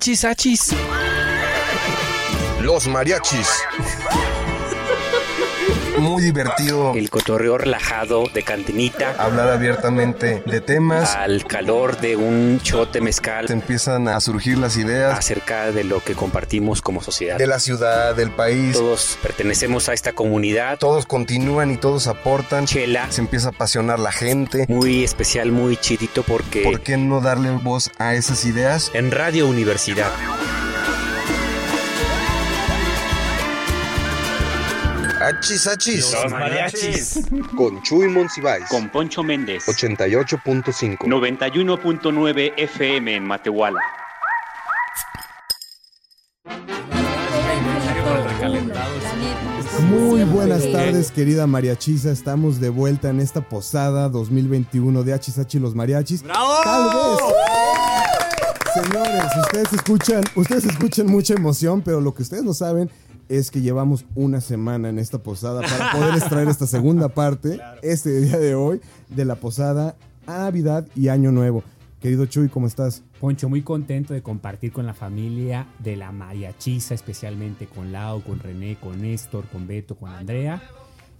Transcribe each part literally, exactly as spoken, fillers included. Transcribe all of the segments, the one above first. Achis Achis los Mariachis. Muy divertido. El cotorreo relajado de cantinita. Hablar abiertamente de temas. Al calor de un shot de mezcal. Te empiezan a surgir las ideas. Acerca de lo que compartimos como sociedad. De la ciudad, del país. Todos pertenecemos a esta comunidad. Todos continúan y todos aportan. Chela. Se empieza a apasionar la gente. Muy especial, muy chidito porque... ¿Por qué no darle voz a esas ideas? En Radio Universidad. Achis Achis los Mariachis. Con Chuy Monsiváis. Con Poncho Méndez. ochenta y ocho punto cinco. noventa y uno punto nueve F M en Matehuala. Muy buenas tardes, querida mariachiza. Estamos de vuelta en esta posada dos mil veintiuno de Achis Achis los Mariachis. ¡Bravo! Tal vez, señores, ustedes escuchan, ustedes escuchan mucha emoción, pero lo que ustedes no saben es que llevamos una semana en esta posada para poder extraer esta segunda parte, claro, este día de hoy, de la posada a Navidad y Año Nuevo. Querido Chuy, ¿cómo estás? Poncho, muy contento de compartir con la familia de la mariachiza, especialmente con Lau, con René, con Néstor, con Beto, con Andrea.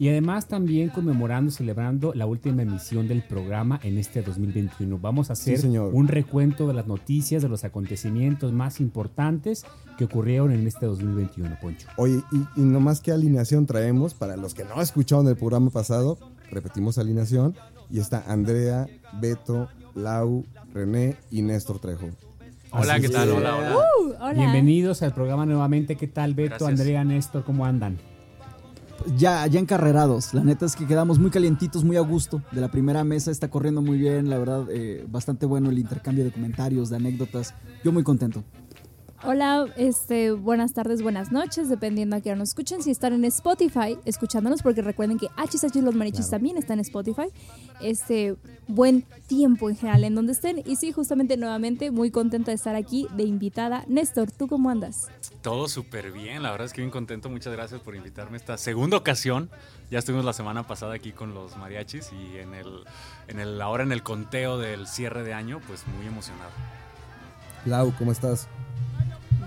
Y además también conmemorando, celebrando la última emisión del programa en este dos mil veintiuno. Vamos a hacer sí, un recuento de las noticias, de los acontecimientos más importantes que ocurrieron en este dos mil veintiuno, Poncho. Oye, y, y nomás qué alineación traemos. Para los que no escucharon el programa pasado, repetimos alineación. Y está Andrea, Beto, Lau, René y Néstor Trejo. Hola, así ¿qué tal? Hola, hola. Uh, hola. Bienvenidos al programa nuevamente. ¿Qué tal, Beto, gracias. Andrea, Néstor? ¿Cómo andan? Ya, ya encarrerados, la neta es que quedamos muy calientitos, muy a gusto, de la primera mesa está corriendo muy bien, la verdad, eh, bastante bueno el intercambio de comentarios, de anécdotas, yo muy contento. Hola, este, buenas tardes, buenas noches, dependiendo a qué hora nos escuchen, si están en Spotify, escuchándonos, porque recuerden que Achis Achis los Mariachis claro. también está en Spotify, este, buen tiempo en general en donde estén, y sí, justamente nuevamente, muy contenta de estar aquí, de invitada. Néstor, ¿tú cómo andas? Todo súper bien, la verdad es que bien contento, muchas gracias por invitarme esta segunda ocasión, ya estuvimos la semana pasada aquí con los mariachis, y en el, en el, ahora en el conteo del cierre de año, pues muy emocionado. Lau, ¿cómo estás?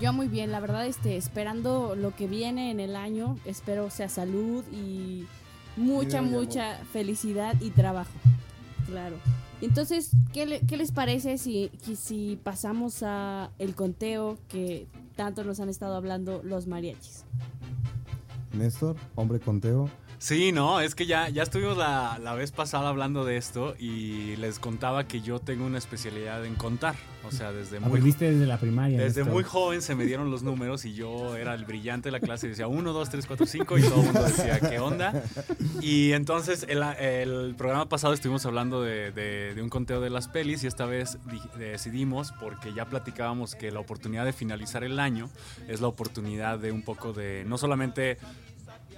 Yo muy bien, la verdad, este, esperando lo que viene en el año, espero sea salud y mucha, mucha felicidad y trabajo, claro. Entonces, ¿qué, le, qué les parece si, si pasamos a el conteo que tanto nos han estado hablando los mariachis? Néstor, hombre conteo. Sí, no, es que ya, ya estuvimos la, la vez pasada hablando de esto y les contaba que yo tengo una especialidad en contar, o sea, desde muy... Aprendiste desde la primaria. Desde muy joven se me dieron los números y yo era el brillante de la clase, decía uno, dos, tres, cuatro, cinco y todo el mundo decía, ¿qué onda? Y entonces el, el programa pasado estuvimos hablando de, de, de un conteo de las pelis y esta vez decidimos, porque ya platicábamos que la oportunidad de finalizar el año es la oportunidad de un poco de, no solamente...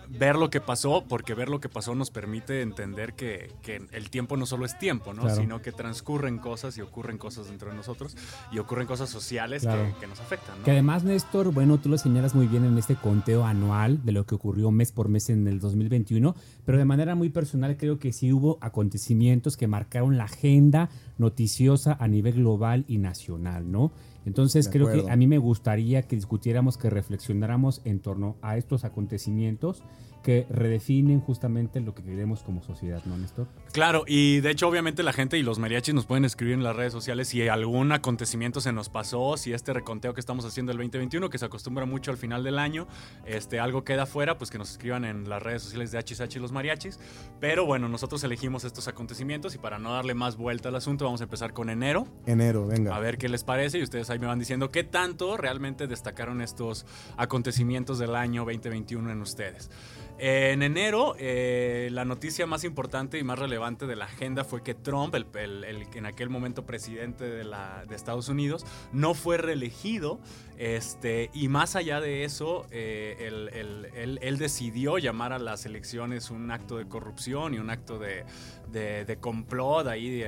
ver lo que pasó, porque ver lo que pasó nos permite entender que, que el tiempo no solo es tiempo, ¿no? Claro. Sino que transcurren cosas y ocurren cosas dentro de nosotros y ocurren cosas sociales claro. que, que nos afectan, ¿no? Que además, Néstor, bueno, tú lo señalas muy bien en este conteo anual de lo que ocurrió mes por mes en el dos mil veintiuno, pero de manera muy personal creo que sí hubo acontecimientos que marcaron la agenda noticiosa a nivel global y nacional, ¿no? Entonces creo que a mí me gustaría que discutiéramos, que reflexionáramos en torno a estos acontecimientos que redefinen justamente lo que queremos como sociedad, ¿no, Néstor? Claro, y de hecho obviamente la gente y los mariachis nos pueden escribir en las redes sociales si algún acontecimiento se nos pasó, si este reconteo que estamos haciendo el veinte veintiuno, que se acostumbra mucho al final del año, este, algo queda fuera, pues que nos escriban en las redes sociales de Achis Achis los Mariachis. Pero bueno, nosotros elegimos estos acontecimientos y para no darle más vuelta al asunto vamos a empezar con enero. Enero, venga. A ver qué les parece y ustedes ahí me van diciendo qué tanto realmente destacaron estos acontecimientos del año veinte veintiuno en ustedes. En enero, eh, la noticia más importante y más relevante de la agenda fue que Trump, el, el, el, en aquel momento presidente de, la, de Estados Unidos, no fue reelegido. Este, y más allá de eso, eh, él, él, él, él decidió llamar a las elecciones un acto de corrupción y un acto de, de, de complot ahí de,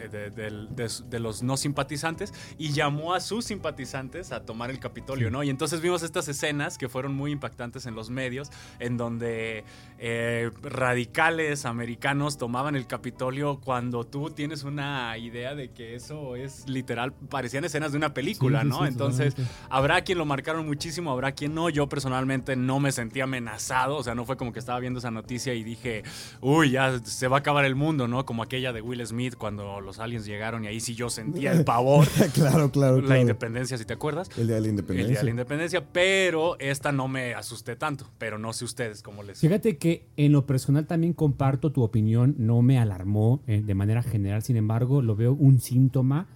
de, de, de, de, de los no simpatizantes, y llamó a sus simpatizantes a tomar el Capitolio, ¿no? Y entonces vimos estas escenas que fueron muy impactantes en los medios, en donde eh, radicales americanos tomaban el Capitolio cuando tú tienes una idea de que eso es literal, parecían escenas de una película, sí, ¿no? Sí, sí, entonces, habrá quien lo marcaron muchísimo, habrá quien no. Yo personalmente no me sentí amenazado, o sea, no fue como que estaba viendo esa noticia y dije, uy, ya se va a acabar el mundo, ¿no? Como aquella de Will Smith cuando los aliens llegaron, y ahí sí yo sentía el pavor. Claro, claro, claro. La independencia, si te acuerdas. El día de la independencia. El día de la independencia, pero esta no me asusté tanto, pero no sé ustedes cómo les... Fíjate que en lo personal también comparto tu opinión, no me alarmó eh, de manera general, sin embargo, lo veo un síntoma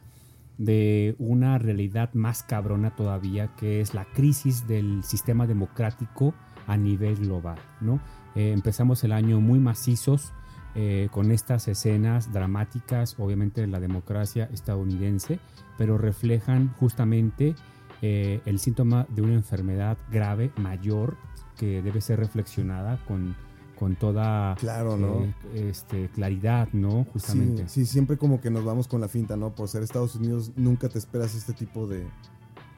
de una realidad más cabrona todavía, que es la crisis del sistema democrático a nivel global, ¿no? Eh, empezamos el año muy macizos eh, con estas escenas dramáticas, obviamente de la democracia estadounidense, pero reflejan justamente eh, el síntoma de una enfermedad grave, mayor, que debe ser reflexionada con con toda claro, ¿no? eh, este, claridad, ¿no? Justamente. Sí, sí, siempre como que nos vamos con la finta, ¿no? Por ser Estados Unidos, nunca te esperas este tipo de,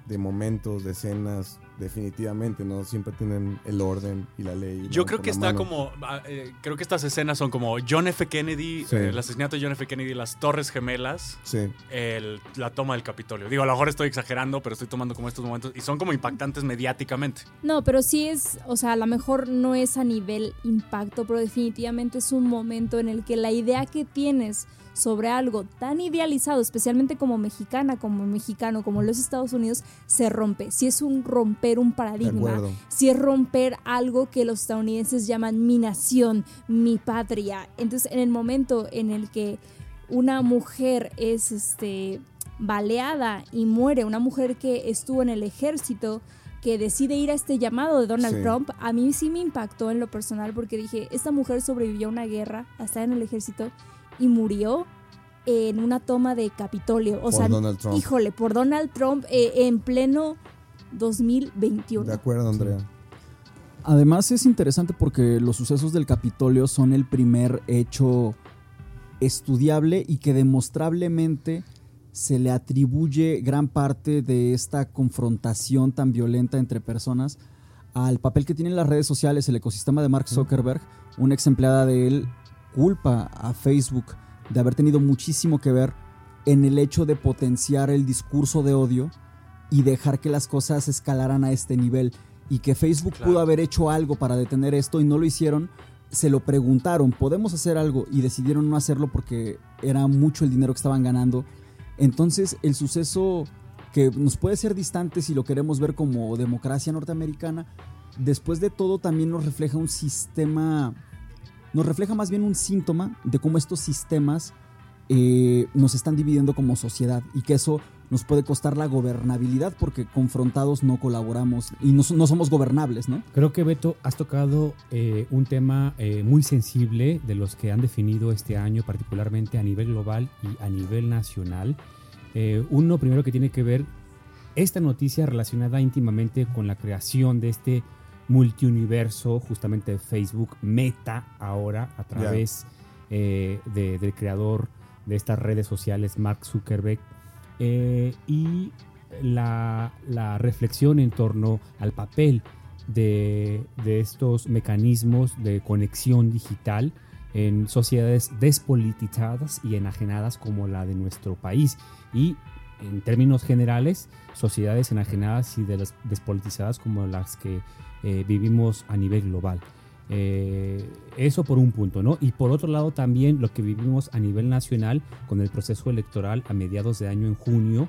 de momentos, de escenas, definitivamente, ¿no? Siempre tienen el orden y la ley. Yo creo que está como, eh, creo que estas escenas son como John F. Kennedy, sí. eh, el asesinato de John F. Kennedy, las Torres Gemelas, sí. el, la toma del Capitolio. Digo, a lo mejor estoy exagerando, pero estoy tomando como estos momentos y son como impactantes mediáticamente. No, pero sí es, o sea, a lo mejor no es a nivel impacto, pero definitivamente es un momento en el que la idea que tienes sobre algo tan idealizado, especialmente como mexicana, como mexicano, como los Estados Unidos, se rompe. Si es un romper un paradigma, si es romper algo que los estadounidenses llaman mi nación, mi patria. Entonces, en el momento en el que una mujer es este, baleada y muere, una mujer que estuvo en el ejército, que decide ir a este llamado de Donald sí. Trump, a mí sí me impactó en lo personal, porque dije, esta mujer sobrevivió a una guerra, hasta en el ejército, y murió en una toma de Capitolio. O por sea, Donald Trump. Híjole, por Donald Trump eh, en pleno dos mil veintiuno. De acuerdo, Andrea. Sí. Además es interesante porque los sucesos del Capitolio son el primer hecho estudiable y que demostrablemente se le atribuye gran parte de esta confrontación tan violenta entre personas al papel que tienen las redes sociales, el ecosistema de Mark Zuckerberg. Una ex empleada de él culpa a Facebook de haber tenido muchísimo que ver en el hecho de potenciar el discurso de odio y dejar que las cosas escalaran a este nivel, y que Facebook claro. pudo haber hecho algo para detener esto y no lo hicieron. Se lo preguntaron, ¿podemos hacer algo? Y decidieron no hacerlo porque era mucho el dinero que estaban ganando. Entonces el suceso que nos puede ser distante si lo queremos ver como democracia norteamericana, después de todo también nos refleja un sistema... Nos refleja más bien un síntoma de cómo estos sistemas eh, nos están dividiendo como sociedad, y que eso nos puede costar la gobernabilidad porque confrontados no colaboramos y no, no somos gobernables, ¿no? Creo que, Beto, has tocado eh, un tema eh, muy sensible de los que han definido este año, particularmente a nivel global y a nivel nacional. Eh, uno primero que tiene que ver esta noticia relacionada íntimamente con la creación de este multiuniverso, justamente Facebook Meta, ahora a través yeah. eh, de, del creador de estas redes sociales, Mark Zuckerberg, eh, y la, la reflexión en torno al papel de, de estos mecanismos de conexión digital en sociedades despolitizadas y enajenadas como la de nuestro país, y en términos generales, sociedades enajenadas y de las despolitizadas como las que Eh, vivimos a nivel global. Eh, eso por un punto, ¿no? Y por otro lado también lo que vivimos a nivel nacional con el proceso electoral a mediados de año en junio.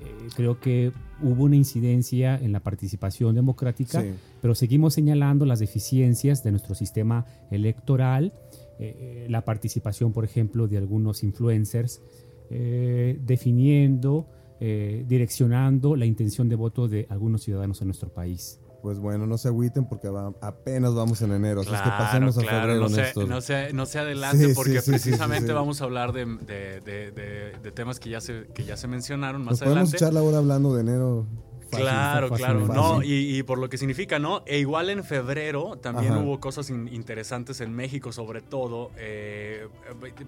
Eh, creo que hubo una incidencia en la participación democrática, sí. pero seguimos señalando las deficiencias de nuestro sistema electoral, eh, la participación, por ejemplo, de algunos influencers, eh, definiendo, eh, direccionando la intención de voto de algunos ciudadanos en nuestro país. Pues bueno, no se agüiten porque va, apenas vamos en enero. Claro, o sea, es que pasemos claro, a febrero, no se, Néstor. No se, no se adelante sí, porque sí, sí, precisamente sí, sí, sí. vamos a hablar de, de, de, de, de temas que ya se, que ya se mencionaron más nos adelante. Podemos echar la hora hablando de enero. Fácil, claro, fácil, claro. Fácil. No, y, y por lo que significa, ¿no? E igual en febrero también, ajá, hubo cosas in- interesantes en México, sobre todo eh,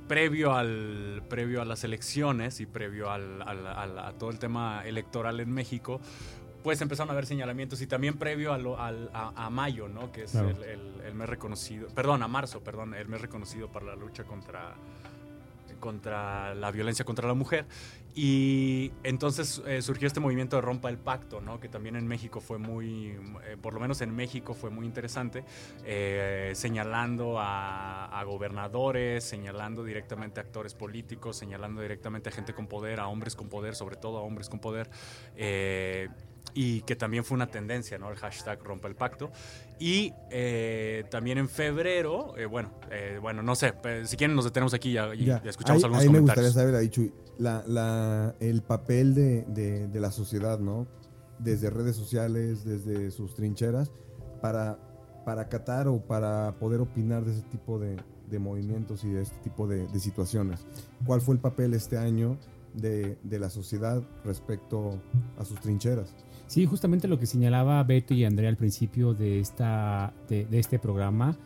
previo, al, previo a las elecciones y previo al, al, al, a todo el tema electoral en México, pues empezaron a haber señalamientos y también previo a, lo, a, a, a mayo, ¿no? Que es claro. el, el, el mes reconocido, perdón, a marzo, perdón, el mes reconocido para la lucha contra... contra la violencia contra la mujer, y entonces eh, surgió este movimiento de Rompa el Pacto, ¿no? Que también en México fue muy, eh, por lo menos en México fue muy interesante, eh, señalando a, a gobernadores, señalando directamente a actores políticos, señalando directamente a gente con poder, a hombres con poder, sobre todo a hombres con poder, eh, y que también fue una tendencia, ¿no? El hashtag Rompa el Pacto. Y eh, también en febrero, eh, bueno, eh, bueno, no sé, si quieren nos detenemos aquí y ya, ya. ya escuchamos ahí, algunos ahí comentarios. Me gustaría saber, ahí, Chuy, la, la, el papel de, de, de la sociedad, ¿no? Desde redes sociales, desde sus trincheras, para, para acatar o para poder opinar de ese tipo de, de movimientos y de este tipo de, de situaciones. ¿Cuál fue el papel este año de, de la sociedad respecto a sus trincheras? Sí, justamente lo que señalaba Beto y Andrea al principio de, esta, de, de este programa,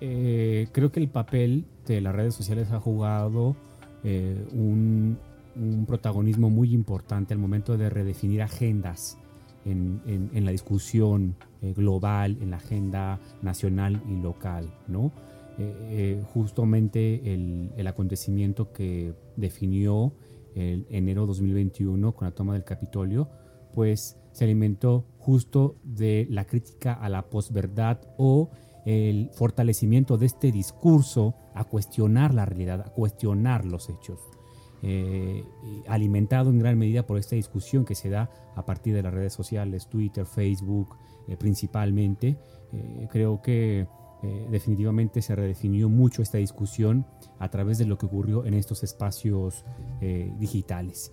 eh, creo que el papel de las redes sociales ha jugado eh, un, un protagonismo muy importante al momento de redefinir agendas en, en, en la discusión eh, global, en la agenda nacional y local, ¿no? Eh, eh, justamente el, el acontecimiento que definió el enero dos mil veintiuno con la toma del Capitolio, pues se alimentó justo de la crítica a la posverdad o el fortalecimiento de este discurso a cuestionar la realidad, a cuestionar los hechos, eh, alimentado en gran medida por esta discusión que se da a partir de las redes sociales, Twitter, Facebook, eh, principalmente. Eh, creo que eh, definitivamente se redefinió mucho esta discusión a través de lo que ocurrió en estos espacios eh, digitales.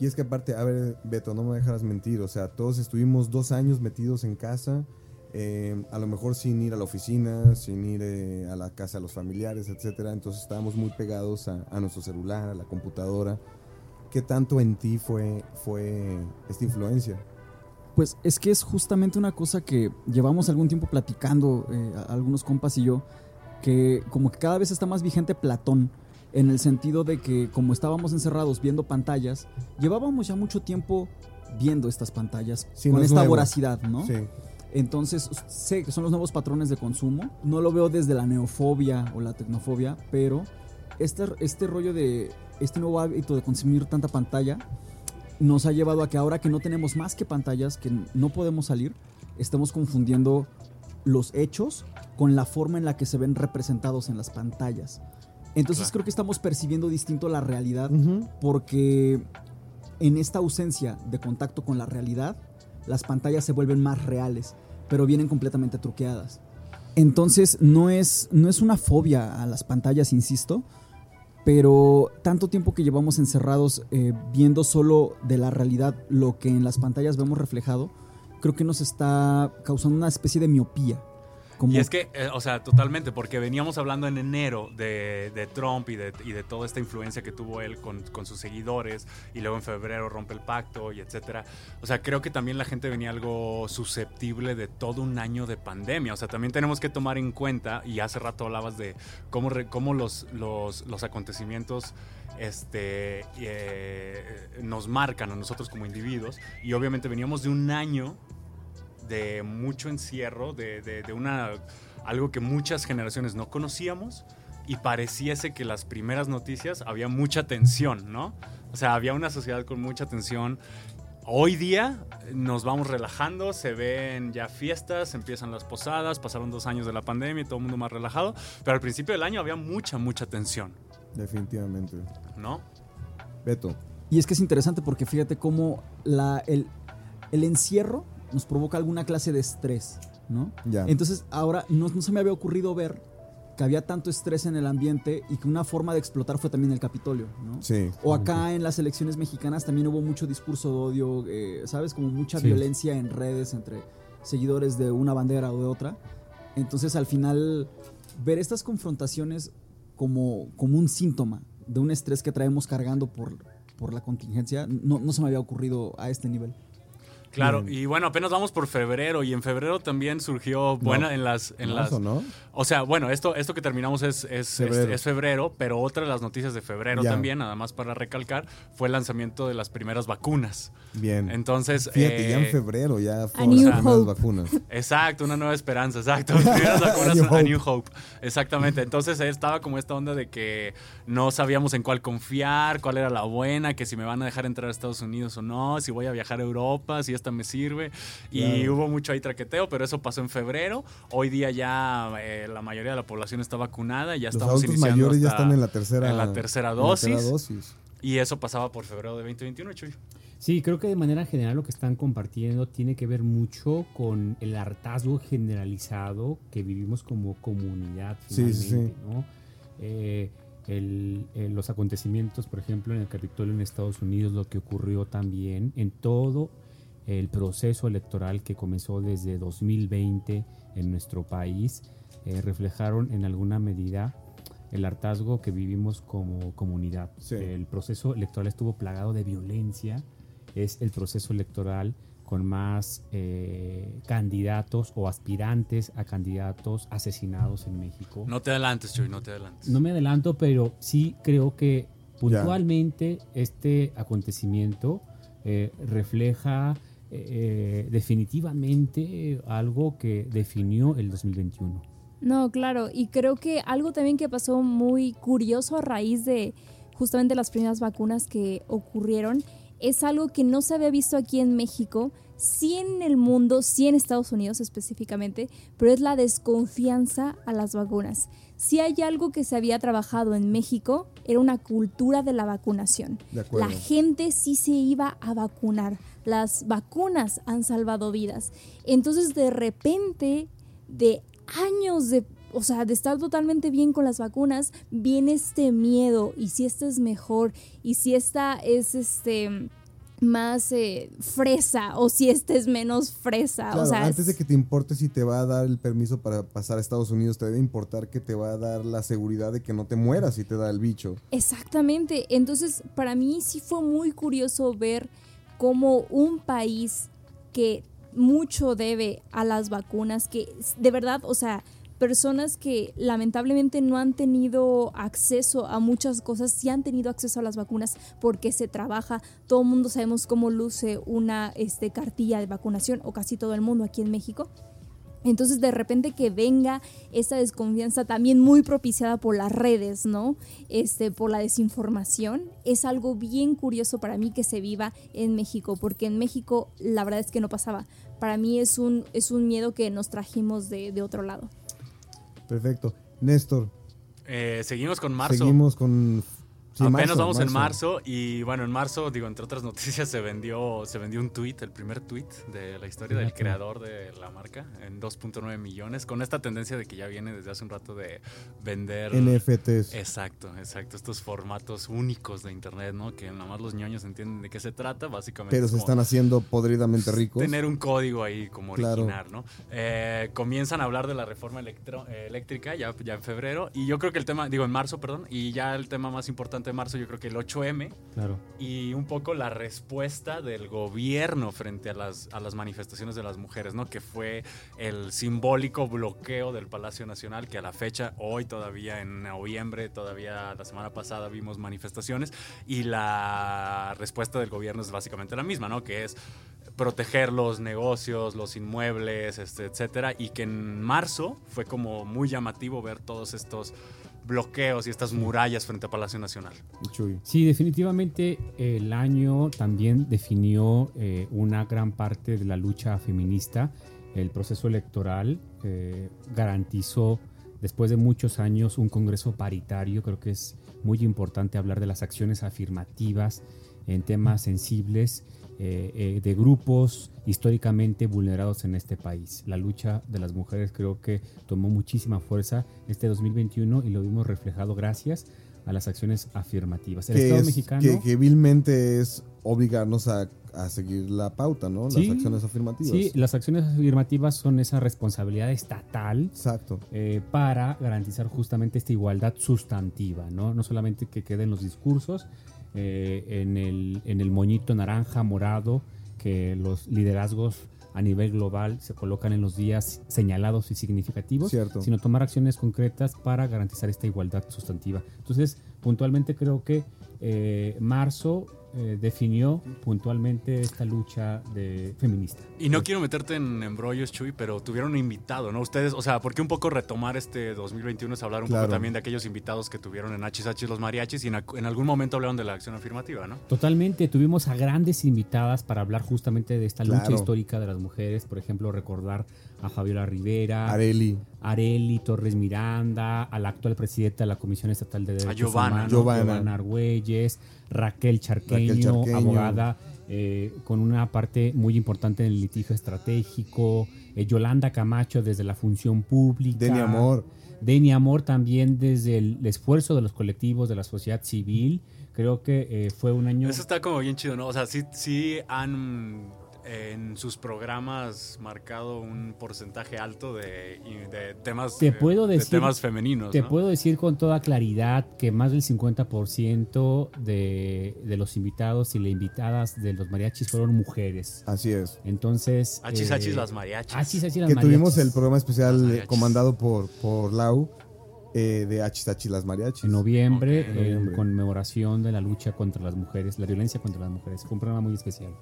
Y es que aparte, a ver, Beto, no me dejarás mentir, o sea, todos estuvimos dos años metidos en casa, eh, a lo mejor sin ir a la oficina, sin ir eh, a la casa de los familiares, etcétera. Entonces estábamos muy pegados a, a nuestro celular, a la computadora. ¿Qué tanto en ti fue, fue esta influencia? Pues es que es justamente una cosa que llevamos algún tiempo platicando, eh, a algunos compas y yo, que como que cada vez está más vigente Platón, en el sentido de que como estábamos encerrados viendo pantallas, llevábamos ya mucho tiempo viendo estas pantallas, sí, con esta nuevo. voracidad, ¿no? Sí. Entonces, sé que son los nuevos patrones de consumo. No lo veo desde la neofobia o la tecnofobia, pero este, este rollo de este nuevo hábito de consumir tanta pantalla nos ha llevado a que ahora que no tenemos más que pantallas, que no podemos salir, estamos confundiendo los hechos con la forma en la que se ven representados en las pantallas. Entonces, claro, creo que estamos percibiendo distinto la realidad, uh-huh, porque en esta ausencia de contacto con la realidad, las pantallas se vuelven más reales, pero vienen completamente truqueadas. Entonces, no es, no es una fobia a las pantallas, insisto, pero tanto tiempo que llevamos encerrados eh, viendo solo de la realidad lo que en las pantallas vemos reflejado, creo que nos está causando una especie de miopía. ¿Cómo? Y es que, eh, o sea, totalmente, porque veníamos hablando en enero de, de Trump y de, y de toda esta influencia que tuvo él con, con sus seguidores, y luego en febrero Rompe el Pacto y etcétera. O sea, creo que también la gente venía algo susceptible de todo un año de pandemia. O sea, también tenemos que tomar en cuenta, y hace rato hablabas de cómo, re, cómo los, los, los acontecimientos este, eh, nos marcan a nosotros como individuos, y obviamente veníamos de un año de mucho encierro, de, de, de una, algo que muchas generaciones no conocíamos, y pareciese que las primeras noticias había mucha tensión, ¿no? O sea, había una sociedad con mucha tensión. Hoy día nos vamos relajando, se ven ya fiestas, empiezan las posadas, pasaron dos años de la pandemia y todo el mundo más relajado, pero al principio del año había mucha, mucha tensión. Definitivamente. ¿No? Beto. Y es que es interesante porque fíjate cómo la, el, el encierro nos provoca alguna clase de estrés, ¿no? Yeah. Entonces, ahora no, no se me había ocurrido ver que había tanto estrés en el ambiente y que una forma de explotar fue también el Capitolio, ¿no? Sí. O acá en las elecciones mexicanas también hubo mucho discurso de odio, eh, ¿sabes? Como mucha sí. violencia en redes entre seguidores de una bandera o de otra. Entonces, al final, ver estas confrontaciones como, como un síntoma de un estrés que traemos cargando por, por la contingencia, no, no se me había ocurrido a este nivel. Claro, y bueno, apenas vamos por febrero, y en febrero también surgió buena no, en las... en las ¿no? O sea, bueno, esto, esto que terminamos es, es, febrero. Es, es febrero, pero otra de las noticias de febrero ya. también, nada más para recalcar, fue el lanzamiento de las primeras vacunas. Bien. Entonces... Fíjate, eh, ya en febrero ya fueron las primeras hope. vacunas. Exacto, una nueva esperanza, exacto. Las primeras vacunas, a new, a new hope. Exactamente. Entonces estaba como esta onda de que no sabíamos en cuál confiar, cuál era la buena, que si me van a dejar entrar a Estados Unidos o no, si voy a viajar a Europa, si esta me sirve. Claro. Y hubo mucho ahí traqueteo, pero eso pasó en febrero. Hoy día ya eh, la mayoría de la población está vacunada. Ya Los estamos iniciando. Los adultos mayores ya están en la tercera, en la tercera dosis. En la tercera dosis. Y eso pasaba por febrero de veinte veintiuno, Chuy. Sí, creo que de manera general lo que están compartiendo tiene que ver mucho con el hartazgo generalizado que vivimos como comunidad finalmente, sí, sí. ¿no? Eh, el, el, los acontecimientos, por ejemplo, en el Capitolio en Estados Unidos, lo que ocurrió también en todo el proceso electoral que comenzó desde dos mil veinte en nuestro país, eh, reflejaron en alguna medida el hartazgo que vivimos como comunidad. Sí. El proceso electoral estuvo plagado de violencia. Es el proceso electoral con más eh, candidatos o aspirantes a candidatos asesinados en México. No te adelantes, Chuy, no te adelantes. No me adelanto, pero sí creo que puntualmente yeah. este acontecimiento eh, refleja eh, definitivamente algo que definió el dos mil veintiuno. No, claro, y creo que algo también que pasó muy curioso a raíz de justamente las primeras vacunas que ocurrieron es algo que no se había visto aquí en México, sí en el mundo, sí en Estados Unidos específicamente, pero es la desconfianza a las vacunas. Si hay algo que se había trabajado en México, era una cultura de la vacunación. De acuerdo. La gente sí se iba a vacunar. Las vacunas han salvado vidas. Entonces, de repente, de años de, o sea, de estar totalmente bien con las vacunas, viene este miedo, y si esta es mejor, y si esta es este más eh, fresa, o si esta es menos fresa. Claro, o sea, antes de que te importe si te va a dar el permiso para pasar a Estados Unidos, te debe importar que te va a dar la seguridad de que no te mueras si te da el bicho. Exactamente. Entonces, para mí sí fue muy curioso ver cómo un país que mucho debe a las vacunas, que de verdad, o sea, personas que lamentablemente no han tenido acceso a muchas cosas, sí han tenido acceso a las vacunas porque se trabaja. Todo el mundo sabemos cómo luce una este, cartilla de vacunación, o casi todo el mundo aquí en México. Entonces, de repente que venga esa desconfianza también muy propiciada por las redes, ¿no? Este, por la desinformación, es algo bien curioso para mí que se viva en México, porque en México la verdad es que no pasaba. Para mí es un, es un miedo que nos trajimos de, de otro lado. Perfecto. Néstor. Eh, seguimos con marzo. Seguimos con... Sí, apenas marzo, vamos marzo. en marzo, y bueno, en marzo, digo, entre otras noticias, se vendió se vendió un tweet, el primer tweet de la historia del creador de la marca en dos punto nueve millones, con esta tendencia de que ya viene desde hace un rato de vender... N F Ts. Exacto, exacto, estos formatos únicos de internet, ¿no? Que nada más los ñoños entienden de qué se trata, básicamente. Pero es se están haciendo podridamente ricos. Tener un código ahí como claro. originar, ¿no? Eh, comienzan a hablar de la reforma electro, eh, eléctrica ya, ya en febrero, y yo creo que el tema, digo, en marzo, perdón, y ya el tema más importante de marzo, yo creo que el ocho eme claro. y un poco la respuesta del gobierno frente a las, a las manifestaciones de las mujeres, ¿no? Que fue el simbólico bloqueo del Palacio Nacional, que a la fecha, hoy todavía en noviembre, todavía la semana pasada vimos manifestaciones, y la respuesta del gobierno es básicamente la misma, ¿no? Que es proteger los negocios, los inmuebles, este, etcétera, y que en marzo fue como muy llamativo ver todos estos bloqueos y estas murallas frente a Palacio Nacional. Sí, definitivamente el año también definió eh, una gran parte de la lucha feminista. El proceso electoral eh, garantizó, después de muchos años, un congreso paritario. Creo que es muy importante hablar de las acciones afirmativas en temas sensibles eh, eh, de grupos históricamente vulnerados en este país. La lucha de las mujeres creo que tomó muchísima fuerza este dos mil veintiuno y lo vimos reflejado gracias a las acciones afirmativas. El que Estado es, mexicano... Que, que vilmente es obligarnos a, a seguir la pauta, ¿no? Las sí, acciones afirmativas. Sí, las acciones afirmativas son esa responsabilidad estatal. Exacto. Eh, para garantizar justamente esta igualdad sustantiva, ¿no? No solamente que queden los discursos, Eh, en, el, en el moñito naranja, morado, que los liderazgos a nivel global se colocan en los días señalados y significativos, Cierto. sino tomar acciones concretas para garantizar esta igualdad sustantiva. Entonces, puntualmente creo que eh, marzo eh, definió puntualmente esta lucha de feminista. Y no quiero meterte en embrollos, Chuy, pero tuvieron un invitado, ¿no? Ustedes, o sea, porque un poco retomar este dos mil veintiuno es hablar un claro. poco también de aquellos invitados que tuvieron en Achis Achis los Mariachis y en, en algún momento hablaron de la acción afirmativa, ¿no? Totalmente, tuvimos a grandes invitadas para hablar justamente de esta claro. lucha histórica de las mujeres, por ejemplo, recordar a Fabiola Rivera, Areli, Areli Torres Miranda, a la actual presidenta de la Comisión Estatal de Derechos Humanos, Giovanna. Giovanna Argüelles, Raquel Charqueño, Raquel Charqueño. abogada eh, con una parte muy importante en el litigio estratégico, eh, Yolanda Camacho desde la función pública, Deni Amor, Deni Amor también desde el esfuerzo de los colectivos de la sociedad civil. Creo que eh, fue un año. Eso está como bien chido, ¿no? O sea, sí, sí han en sus programas marcado un porcentaje alto de, de, temas, te puedo decir, de temas femeninos. Te ¿no? puedo decir con toda claridad que más del cincuenta por ciento de, de los invitados y las invitadas de los mariachis fueron mujeres. Así es. Entonces... Achis, eh, achis, las mariachis. Achis, achis, las que mariachis. Que tuvimos el programa especial comandado por, por Lau. Eh, de Achis Achis los Mariachis. En noviembre, okay. eh, en conmemoración de la lucha contra las mujeres, la violencia contra las mujeres. Fue un programa muy especial.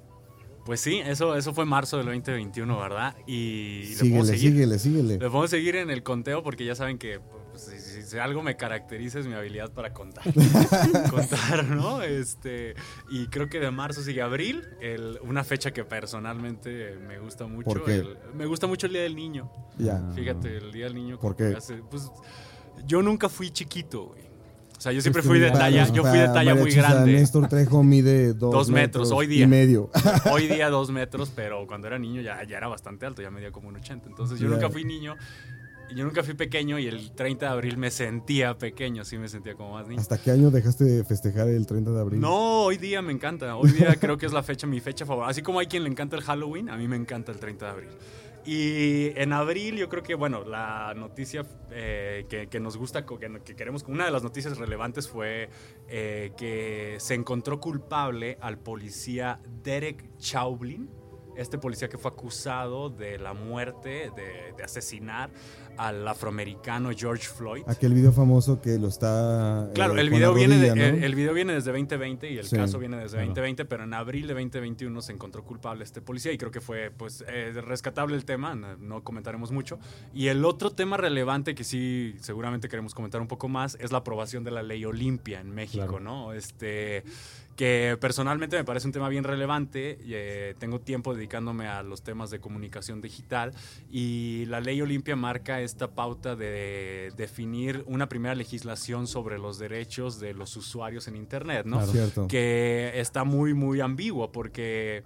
Pues sí, eso, eso fue marzo del veinte veintiuno, ¿verdad? Y síguele, le seguir, síguele, síguele. Le podemos seguir en el conteo porque ya saben que pues, si, si, si algo me caracteriza es mi habilidad para contar. contar, ¿no? Este, y creo que de marzo sigue abril, el, una fecha que personalmente me gusta mucho. ¿Por qué? El, me gusta mucho el Día del Niño. Ya. Fíjate, el Día del Niño. ¿Por qué? Hace, pues, yo nunca fui chiquito, güey. O sea, yo siempre fui de talla, yo fui de talla muy grande. Néstor Trejo mide dos, dos metros, metros hoy día, y medio. Hoy día dos metros, pero cuando era niño ya, ya era bastante alto, ya medía como un ochenta. Entonces yo yeah. nunca fui niño, yo nunca fui pequeño y el treinta de abril me sentía pequeño, sí me sentía como más niño. ¿Hasta qué año dejaste de festejar el treinta de abril? No, hoy día me encanta, hoy día creo que es la fecha, mi fecha favorita. Así como hay quien le encanta el Halloween, a mí me encanta el treinta de abril. Y en abril yo creo que, bueno, la noticia eh, que, que nos gusta, que, que queremos, una de las noticias relevantes fue eh, que se encontró culpable al policía Derek Chauvin, este policía que fue acusado de la muerte, de, de asesinar al afroamericano George Floyd. Aquel video famoso que lo está... Claro, eh, el, video rodilla, viene de, ¿no? el, el video viene desde veinte veinte y el sí, caso viene desde claro. veinte veinte, pero en abril de veinte veintiuno se encontró culpable este policía y creo que fue pues eh, rescatable el tema, no, no comentaremos mucho. Y el otro tema relevante que sí seguramente queremos comentar un poco más es la aprobación de la Ley Olimpia en México, claro. ¿no? Este... que personalmente me parece un tema bien relevante. Eh, tengo tiempo dedicándome a los temas de comunicación digital y la Ley Olimpia marca esta pauta de definir una primera legislación sobre los derechos de los usuarios en Internet, ¿no? Claro. Cierto. Que está muy, muy ambigua porque...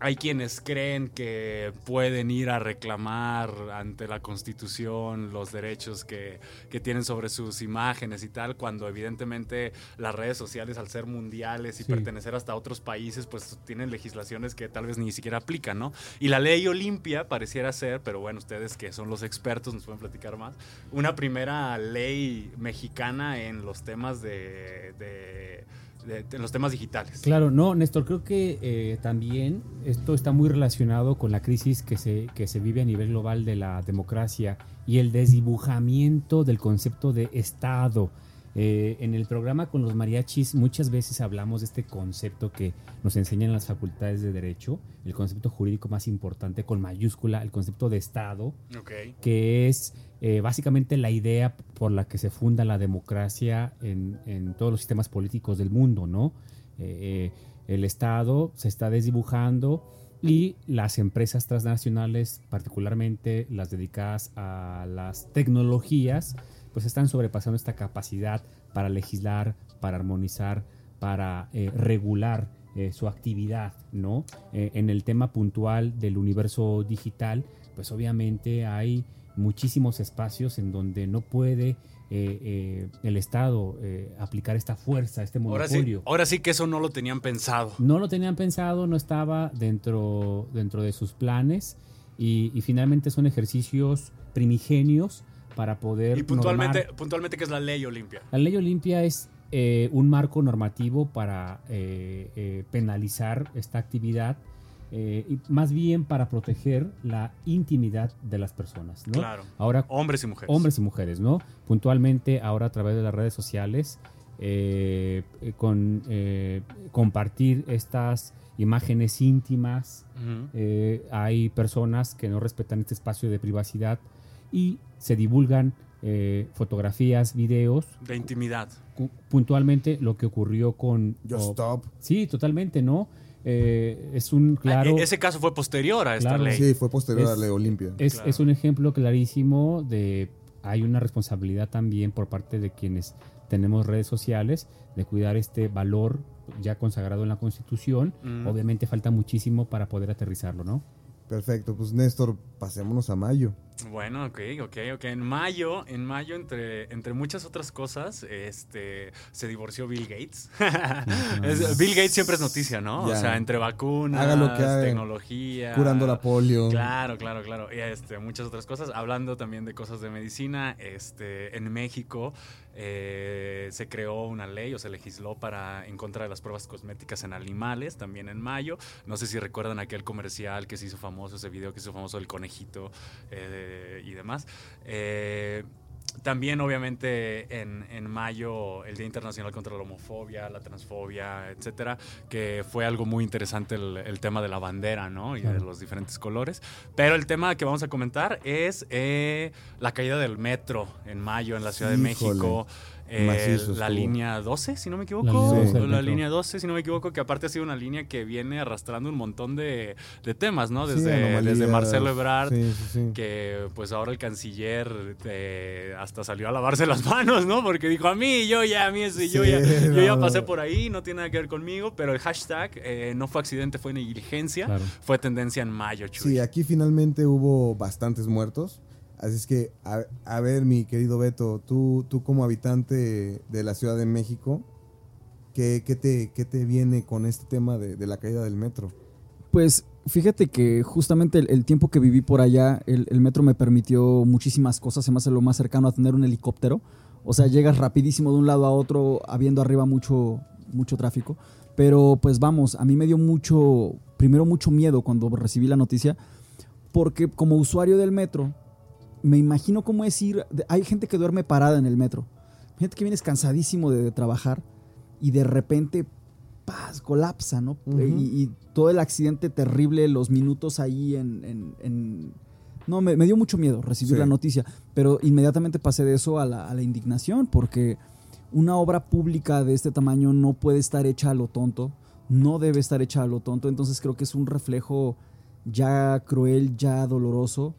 hay quienes creen que pueden ir a reclamar ante la Constitución los derechos que, que tienen sobre sus imágenes y tal, cuando evidentemente las redes sociales, al ser mundiales y sí. pertenecer hasta otros países, pues tienen legislaciones que tal vez ni siquiera aplican, ¿no? Y la Ley Olimpia pareciera ser, pero bueno, ustedes que son los expertos nos pueden platicar más, una primera ley mexicana en los temas de... de en los temas digitales. Claro, no, Néstor, creo que eh, también esto está muy relacionado con la crisis que se, que se vive a nivel global de la democracia y el desdibujamiento del concepto de Estado. Eh, en el programa con los mariachis muchas veces hablamos de este concepto que nos enseñan las facultades de Derecho, el concepto jurídico más importante con mayúscula, el concepto de Estado, okay. que es... Eh, básicamente la idea por la que se funda la democracia en, en todos los sistemas políticos del mundo, ¿no? Eh, eh, el Estado se está desdibujando y las empresas transnacionales, particularmente las dedicadas a las tecnologías, pues están sobrepasando esta capacidad para legislar, para armonizar, para eh, regular eh, su actividad, ¿no? Eh, en el tema puntual del universo digital, pues obviamente hay... muchísimos espacios en donde no puede eh, eh, el Estado eh, aplicar esta fuerza, este monopolio. Ahora sí, ahora sí que eso no lo tenían pensado. No lo tenían pensado, no estaba dentro, dentro de sus planes y, y finalmente son ejercicios primigenios para poder... Y puntualmente, normar. puntualmente ¿qué es la Ley Olimpia? La Ley Olimpia es eh, un marco normativo para eh, eh, penalizar esta actividad eh, y más bien para proteger la intimidad de las personas, ¿no? Claro. Ahora, hombres y mujeres. Hombres y mujeres, ¿no? Puntualmente ahora a través de las redes sociales, eh, con eh, compartir estas imágenes íntimas. Uh-huh. eh, hay personas que no respetan este espacio de privacidad y se divulgan eh, fotografías, videos de intimidad. Cu- puntualmente lo que ocurrió con Just oh, Stop. Sí, totalmente, ¿no? Eh, es un claro. Ah, ese caso fue posterior a esta claro, ley. Sí, fue posterior es, a la Ley Olimpia. Es, claro. es un ejemplo clarísimo de hay una responsabilidad también por parte de quienes tenemos redes sociales de cuidar este valor ya consagrado en la Constitución. Mm. Obviamente falta muchísimo para poder aterrizarlo, ¿no? Perfecto, pues Néstor, pasémonos a mayo. Bueno, ok, ok, ok. En mayo, en mayo entre, entre muchas otras cosas, este, se divorció Bill Gates. No. Bill Gates siempre es noticia, ¿no? Ya. O sea, entre vacunas, que tecnología, curando la polio. Claro, claro, claro. Y este, muchas otras cosas. Hablando también de cosas de medicina, este, en México eh, se creó una ley o se legisló para en contra de las pruebas cosméticas en animales, también en mayo. No sé si recuerdan aquel comercial que se hizo famoso, ese video que se hizo famoso del conejito eh, y demás. Eh, también, obviamente, en, en mayo, el Día Internacional contra la Homofobia, la Transfobia, etcétera, que fue algo muy interesante el, el tema de la bandera, ¿no? Y de los diferentes colores. Pero el tema que vamos a comentar es eh, la caída del metro en mayo en la Ciudad Híjole. de México. Eh, Macizo, la línea doce, si no me equivoco. La, sí, la línea doce, si no me equivoco, que aparte ha sido una línea que viene arrastrando un montón de, de temas, ¿no? Desde, sí, desde Marcelo Ebrard, sí, sí, sí. que pues ahora el canciller eh, hasta salió a lavarse las manos, ¿no? Porque dijo, a mí, yo ya, a mí eso, sí, yo, ya, no, yo ya pasé por ahí, no tiene nada que ver conmigo, pero el hashtag eh, no fue accidente, fue negligencia, claro. fue tendencia en mayo, Chuy. Sí, aquí finalmente hubo bastantes muertos. Así es que, a, a ver, mi querido Beto, tú, tú como habitante de la Ciudad de México, ¿qué, qué, te, qué te viene con este tema de, de la caída del metro? Pues fíjate que justamente el, el tiempo que viví por allá, el, el metro me permitió muchísimas cosas, se me hace lo más cercano a tener un helicóptero. O sea, llegas rapidísimo de un lado a otro, habiendo arriba mucho, mucho tráfico. Pero pues vamos, a mí me dio mucho, primero mucho miedo cuando recibí la noticia, porque como usuario del metro, me imagino cómo es ir... Hay gente que duerme parada en el metro. Gente que vienes cansadísimo de, de trabajar y de repente ¡paz! Colapsa, ¿no? Uh-huh. Y, y todo el accidente terrible, los minutos ahí en... en, en... No, me, me dio mucho miedo recibir sí. la noticia. Pero inmediatamente pasé de eso a la, a la indignación porque una obra pública de este tamaño no puede estar hecha a lo tonto. No debe estar hecha a lo tonto. Entonces creo que es un reflejo ya cruel, ya doloroso.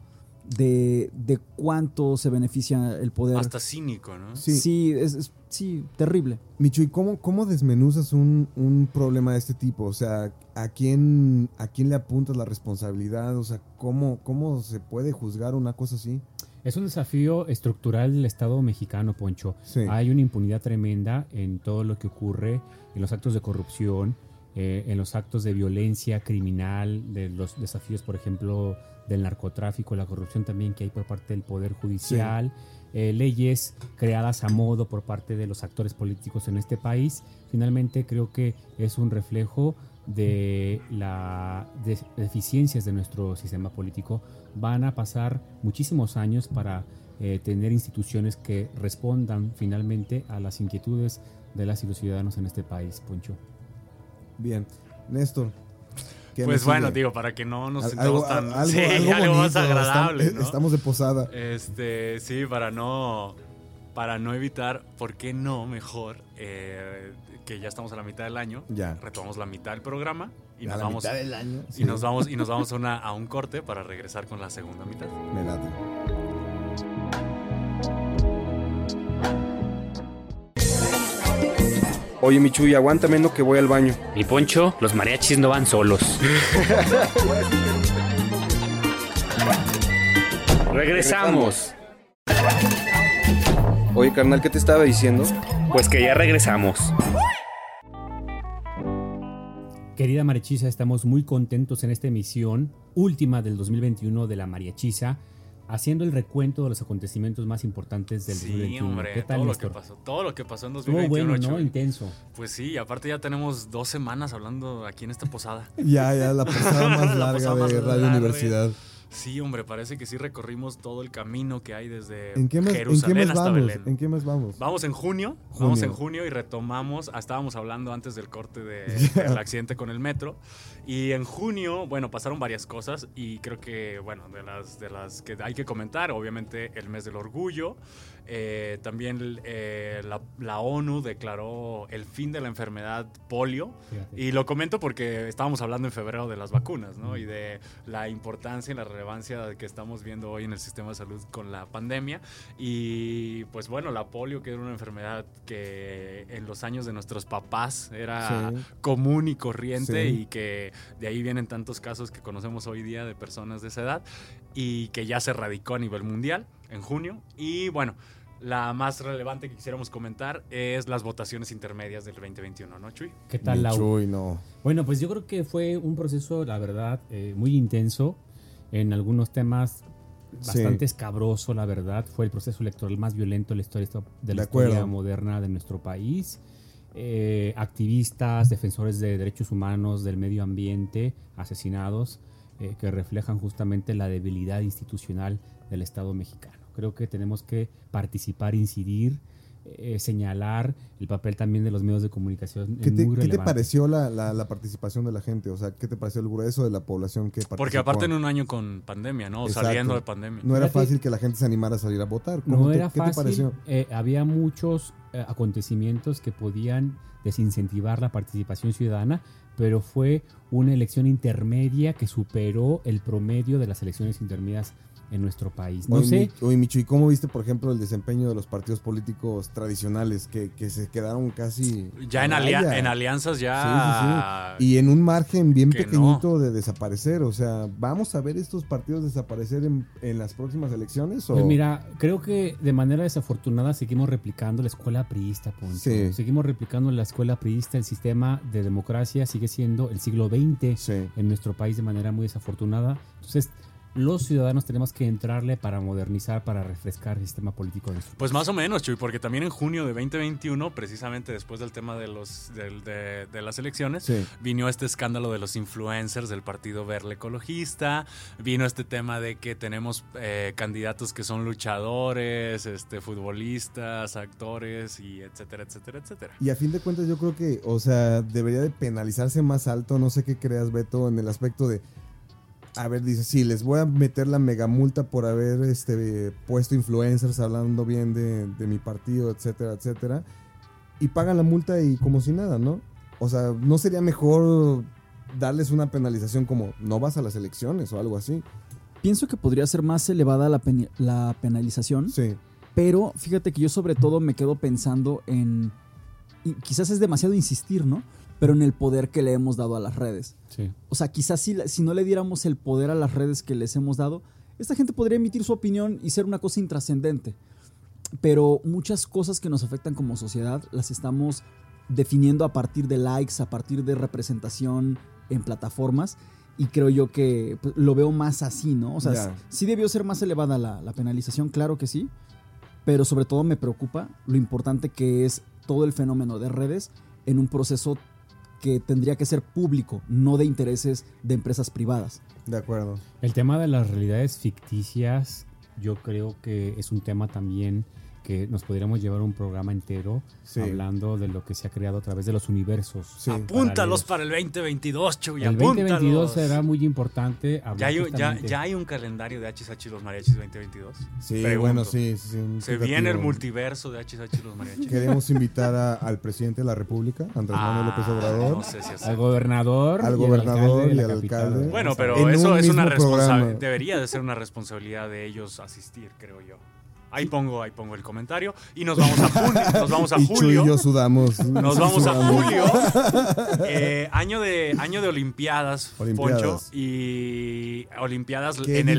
De, de cuánto se beneficia el poder. Hasta cínico, ¿no? Sí, sí, es, es, sí terrible. Micho, ¿y cómo, cómo desmenuzas un, un problema de este tipo? O sea, ¿a quién, a quién le apuntas la responsabilidad? O sea, ¿cómo, cómo se puede juzgar una cosa así? Es un desafío estructural del Estado mexicano, Poncho. Sí. Hay una impunidad tremenda en todo lo que ocurre, en los actos de corrupción, eh, en los actos de violencia criminal, de los desafíos, por ejemplo... del narcotráfico, la corrupción también que hay por parte del Poder Judicial, sí. eh, leyes creadas a modo por parte de los actores políticos en este país. Finalmente creo que es un reflejo de las deficiencias de nuestro sistema político. Van a pasar muchísimos años para eh, tener instituciones que respondan finalmente a las inquietudes de las y los ciudadanos en este país, Poncho. Bien, Néstor. Pues bueno, digo, para que no nos sintamos tan... Algo, sí, algo, algo bonito, más agradable, estamos, ¿no? Estamos de posada. Este, sí, para no, para no evitar, ¿por qué no mejor eh, que ya estamos a la mitad del año? Ya. Retomamos la mitad del programa y, nos vamos, mitad del año, y sí. nos vamos y nos vamos a, una, a un corte para regresar con la segunda mitad. Me late. Oye, mi Chuy, aguántame, no que voy al baño. Mi Poncho, los mariachis no van solos. ¡Regresamos! Oye, carnal, ¿qué te estaba diciendo? Pues que ya regresamos. Querida mariachiza, estamos muy contentos en esta emisión última del dos mil veintiuno de la mariachiza, haciendo el recuento de los acontecimientos más importantes del sí, dos mil veintiuno. Sí, hombre, ¿qué tal, todo Néstor? Lo que pasó, todo lo que pasó en dos mil veintiuno. Estuvo bueno, ¿no? Intenso. Pues sí, aparte ya tenemos dos semanas hablando aquí en esta posada. ya, ya, la posada más larga la posada de más Radio larga. Universidad. Sí, hombre, parece que sí recorrimos todo el camino que hay desde ¿En qué mes, Jerusalén ¿en qué mes hasta vamos? Belén. ¿En qué mes vamos? Vamos en junio, junio, vamos en junio y retomamos, estábamos hablando antes del corte del de, yeah. accidente con el metro. Y en junio, bueno, pasaron varias cosas y creo que, bueno, de las, de las que hay que comentar, obviamente el mes del orgullo. Eh, también eh, la, la ONU declaró el fin de la enfermedad polio. Fíjate. Y lo comento porque estábamos hablando en febrero de las vacunas, ¿no? Y de la importancia y la relevancia que estamos viendo hoy en el sistema de salud con la pandemia. Y pues bueno, la polio, que era una enfermedad que en los años de nuestros papás era sí. común y corriente sí. y que de ahí vienen tantos casos que conocemos hoy día de personas de esa edad y que ya se erradicó a nivel mundial en junio. Y bueno, la más relevante que quisiéramos comentar es las votaciones intermedias del veinte veintiuno, ¿no, Chuy? ¿Qué tal, Lau? Chuy, no. Bueno, pues yo creo que fue un proceso, la verdad, eh, muy intenso en algunos temas, bastante sí. escabroso, la verdad. Fue el proceso electoral más violento de la historia, de la de historia moderna de nuestro país. Eh, activistas, defensores de derechos humanos, del medio ambiente, asesinados, eh, que reflejan justamente la debilidad institucional del Estado mexicano. Creo que tenemos que participar, incidir, eh, señalar el papel también de los medios de comunicación. ¿Qué te, muy ¿qué te pareció la, la, la participación de la gente? O sea, ¿qué te pareció el grueso de la población que participó? Porque aparte en un año con pandemia, ¿no? Exacto. Saliendo de pandemia. No era fácil que la gente se animara a salir a votar. No te, era fácil. ¿Qué te pareció? Eh, había muchos eh, acontecimientos que podían desincentivar la participación ciudadana, pero fue una elección intermedia que superó el promedio de las elecciones intermedias en nuestro país. No oye, sé. Oye, Micho, ¿y cómo viste, por ejemplo, el desempeño de los partidos políticos tradicionales que, que se quedaron casi ya en, alia- en alianzas ya sí, sí, sí. y en un margen bien pequeñito no. de desaparecer? O sea, ¿vamos a ver estos partidos desaparecer en, en las próximas elecciones? ¿O? Pues mira, creo que de manera desafortunada seguimos replicando la escuela priista, Poncho. Sí. Seguimos replicando la escuela priista, el sistema de democracia sigue siendo el siglo veinte sí. en nuestro país de manera muy desafortunada. Entonces, los ciudadanos tenemos que entrarle para modernizar, para refrescar el sistema político. De pues más o menos, Chuy, porque también en junio de veinte veintiuno, precisamente después del tema de, los, de, de, de las elecciones, sí. vino este escándalo de los influencers del partido Verde Ecologista, vino este tema de que tenemos eh, candidatos que son luchadores, este, futbolistas, actores, y etcétera, etcétera, etcétera. Y a fin de cuentas yo creo que, o sea, debería de penalizarse más alto, no sé qué creas, Beto, en el aspecto de... A ver, dice, sí, les voy a meter la megamulta por haber este, puesto influencers hablando bien de, de mi partido, etcétera, etcétera. Y pagan la multa y como si nada, ¿no? O sea, ¿no sería mejor darles una penalización como no vas a las elecciones o algo así? Pienso que podría ser más elevada la, pen- la penalización. Sí. Pero fíjate que yo sobre todo me quedo pensando en... Y quizás es demasiado insistir, ¿no? Pero en el poder que le hemos dado a las redes. Sí. O sea, quizás si, si no le diéramos el poder a las redes que les hemos dado, esta gente podría emitir su opinión y ser una cosa intrascendente. Pero muchas cosas que nos afectan como sociedad las estamos definiendo a partir de likes, a partir de representación en plataformas. Y creo yo que lo veo más así, ¿no? O sea, yeah. sí debió ser más elevada la, la penalización, claro que sí. Pero sobre todo me preocupa lo importante que es todo el fenómeno de redes en un proceso que tendría que ser público, no de intereses de empresas privadas. De acuerdo. El tema de las realidades ficticias, yo creo que es un tema también que nos podríamos llevar un programa entero sí. hablando de lo que se ha creado a través de los universos. Sí. Apúntalos para el veinte veintidós, Chuy, el apúntalos. El veinte veintidós será muy importante. Ya hay, ya, ya hay un calendario de Achis Achis los Mariachis veinte veintidós. Sí, pregunto. Bueno, sí. sí se viene el multiverso de Achis Achis los Mariachis. Queremos invitar a, al presidente de la República, Andrés ah, Manuel López Obrador. No sé si al gobernador. Al gobernador y al alcalde. Y alcalde. Bueno, pero en eso un es una responsabilidad. Debería de ser una responsabilidad de ellos asistir, creo yo. Ahí pongo, ahí pongo el comentario. Y nos vamos a julio. Nos vamos a julio. Y Chuy y yo sudamos. Nos vamos sudamos. a julio. Eh, año, de, año de Olimpiadas, Olimpiadas, Poncho. Y Olimpiadas Qué en difíciles el...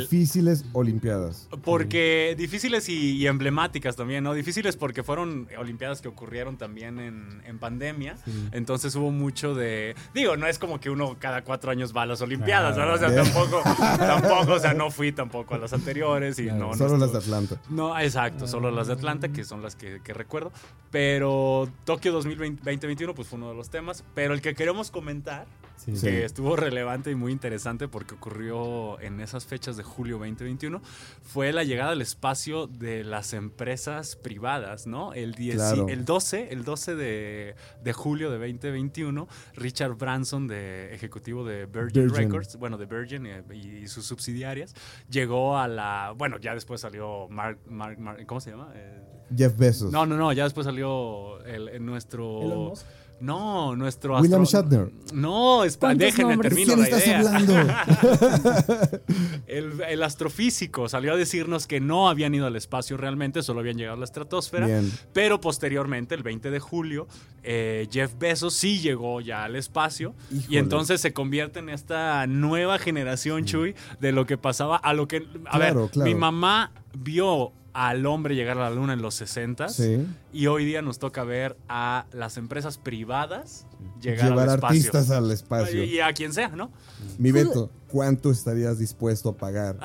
difíciles Olimpiadas. Porque difíciles y, y emblemáticas también, ¿no? Difíciles porque fueron Olimpiadas que ocurrieron también en, en pandemia. Sí. Entonces hubo mucho de... Digo, no es como que uno cada cuatro años va a las Olimpiadas, ah, ¿no? O sea, bien. tampoco... tampoco, o sea, no fui tampoco a las anteriores. Y claro, no, solo no las de Atlanta. No, exacto, solo las de Atlanta, que son las que, que recuerdo. Pero Tokio dos mil veintiuno pues fue uno de los temas. Pero el que queremos comentar, sí, que sí. estuvo relevante y muy interesante porque ocurrió en esas fechas de julio veinte veintiuno, fue la llegada al espacio de las empresas privadas, ¿no? El, diez, claro. el doce, el doce de, de julio de veinte veintiuno, Richard Branson, de, ejecutivo de Virgin, Virgin Records, bueno, de Virgin y, y sus subsidiarias, llegó a la... Bueno, ya después salió Mark... Mark, Mark ¿Cómo se llama? Eh, Jeff Bezos. No, no, no, ya después salió el, el nuestro... Elon Musk. No, nuestro astro... William Shatner. No, esp- déjenme termino la idea. ¿De quién estás hablando? el, el astrofísico salió a decirnos que no habían ido al espacio realmente, solo habían llegado a la estratosfera. Bien. Pero posteriormente, el veinte de julio, eh, Jeff Bezos sí llegó ya al espacio. Híjole. Y entonces se convierte en esta nueva generación, sí. Chuy, de lo que pasaba a lo que... A claro, ver, claro. mi mamá vio... al hombre llegar a la luna en los sesentas, sí. y hoy día nos toca ver a las empresas privadas llegar Llevar al espacio. Artistas al espacio. Y a quien sea, ¿no? Mi Beto, ¿cuánto estarías dispuesto a pagar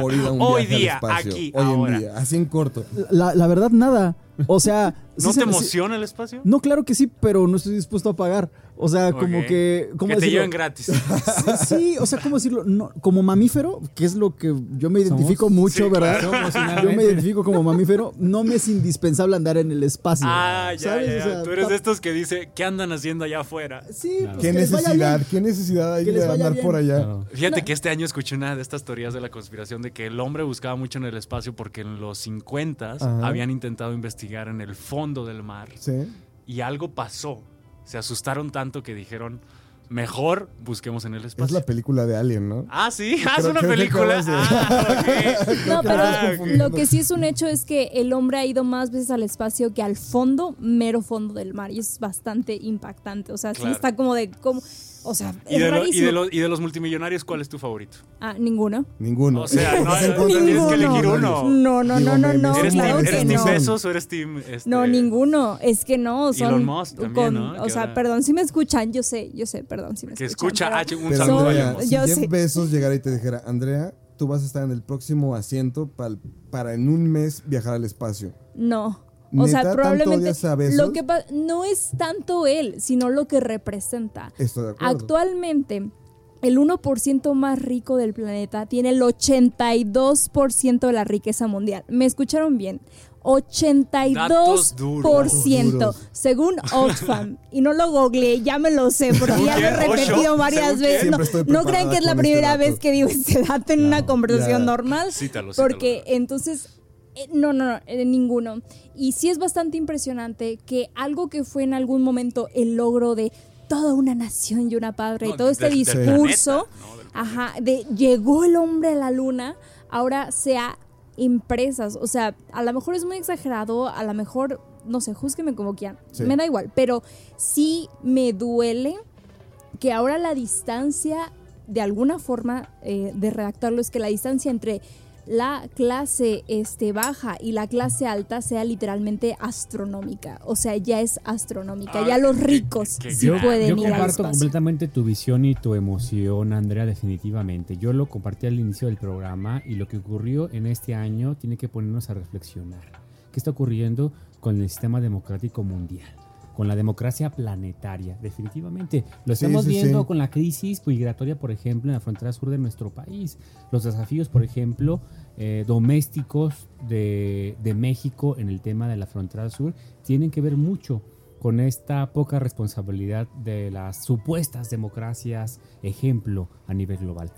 por ir a un hoy viaje día, al espacio? Aquí, hoy ahora. en día, así en corto. La, la verdad, nada. O sea... ¿No sí, te emociona sí, el espacio? No, claro que sí, pero no estoy dispuesto a pagar. O sea, okay. como que... ¿cómo que decirlo? Te lleven gratis. Sí, sí, o sea, ¿cómo decirlo? No, como mamífero, que es lo que yo me identifico ¿Somos? mucho, sí, ¿verdad? Claro. Yo me identifico como mamífero. No me es indispensable andar en el espacio. Ah, ya, ¿sabes? ya, ya. O sea, tú eres de estos que dice ¿qué andan haciendo allá afuera? Sí, claro. pues ¿Qué necesidad? ¿Qué necesidad hay de andar bien? por allá? Claro. Fíjate no. que este año escuché una de estas teorías de la conspiración de que el hombre buscaba mucho en el espacio porque en los cincuentas habían intentado investigar en el fondo del mar, sí. y algo pasó. Se asustaron tanto que dijeron, mejor busquemos en el espacio. Es la película de Alien, ¿no? Ah, sí, ah, es una película. Ah, okay. No, pero ah, okay. lo que sí es un hecho es que el hombre ha ido más veces al espacio que al fondo, mero fondo del mar, y es bastante impactante. O sea, claro. sí está como de... como O sea, ¿Y, es de lo, y, de lo, ¿Y de los multimillonarios cuál es tu favorito? Ah, ninguno. Ninguno. O sea, no, no tienes que elegir uno. No, no, no, no, no. ¿Eres claro team, eres team no. Bezos o eres team...? Este... No, ninguno. Es que no. Son Elon Musk también, con, ¿no? O sea, hora? perdón, si me escuchan, yo sé, yo sé, perdón, si me que escuchan. Que escucha H, un saludo a Elon Musk. Si Jeff Bezos llegara y te dijera, Andrea, tú vas a estar en el próximo asiento para, para en un mes viajar al espacio. No. O sea, probablemente lo que pa- no es tanto él, sino lo que representa. Estoy de acuerdo. Actualmente, el uno por ciento más rico del planeta tiene el ochenta y dos por ciento de la riqueza mundial. ¿Me escucharon bien? ochenta y dos por ciento según Oxfam. Y no lo googleé, ya me lo sé, porque ya lo he repetido varias veces. No, no crean que es la primera vez que digo este dato en no, una conversación ya. normal. Cítalo, cítalo. Porque entonces... No, no, no, eh, ninguno. Y sí es bastante impresionante que algo que fue en algún momento el logro de toda una nación y una patria no, y todo de, este de, discurso, del planeta, no, del ajá, de llegó el hombre a la luna, ahora sea empresas. O sea, a lo mejor es muy exagerado, a lo mejor, no sé, júzguenme como quieran, sí. me da igual, pero sí me duele que ahora la distancia, de alguna forma eh, de redactarlo, es que la distancia entre... la clase este, baja y la clase alta sea literalmente astronómica. O sea, ya es astronómica. Ah, ya los ricos que, que, sí yo, pueden yo ir al espacio. Yo comparto completamente tu visión y tu emoción, Andrea, definitivamente. Yo lo compartí al inicio del programa y lo que ocurrió en este año tiene que ponernos a reflexionar. ¿Qué está ocurriendo con el sistema democrático mundial? Con la democracia planetaria, definitivamente. Lo estamos sí, sí, viendo sí. con la crisis migratoria, por ejemplo, en la frontera sur de nuestro país. Los desafíos, por ejemplo, eh, domésticos de, de México en el tema de la frontera sur tienen que ver mucho con esta poca responsabilidad de las supuestas democracias, ejemplo, a nivel global.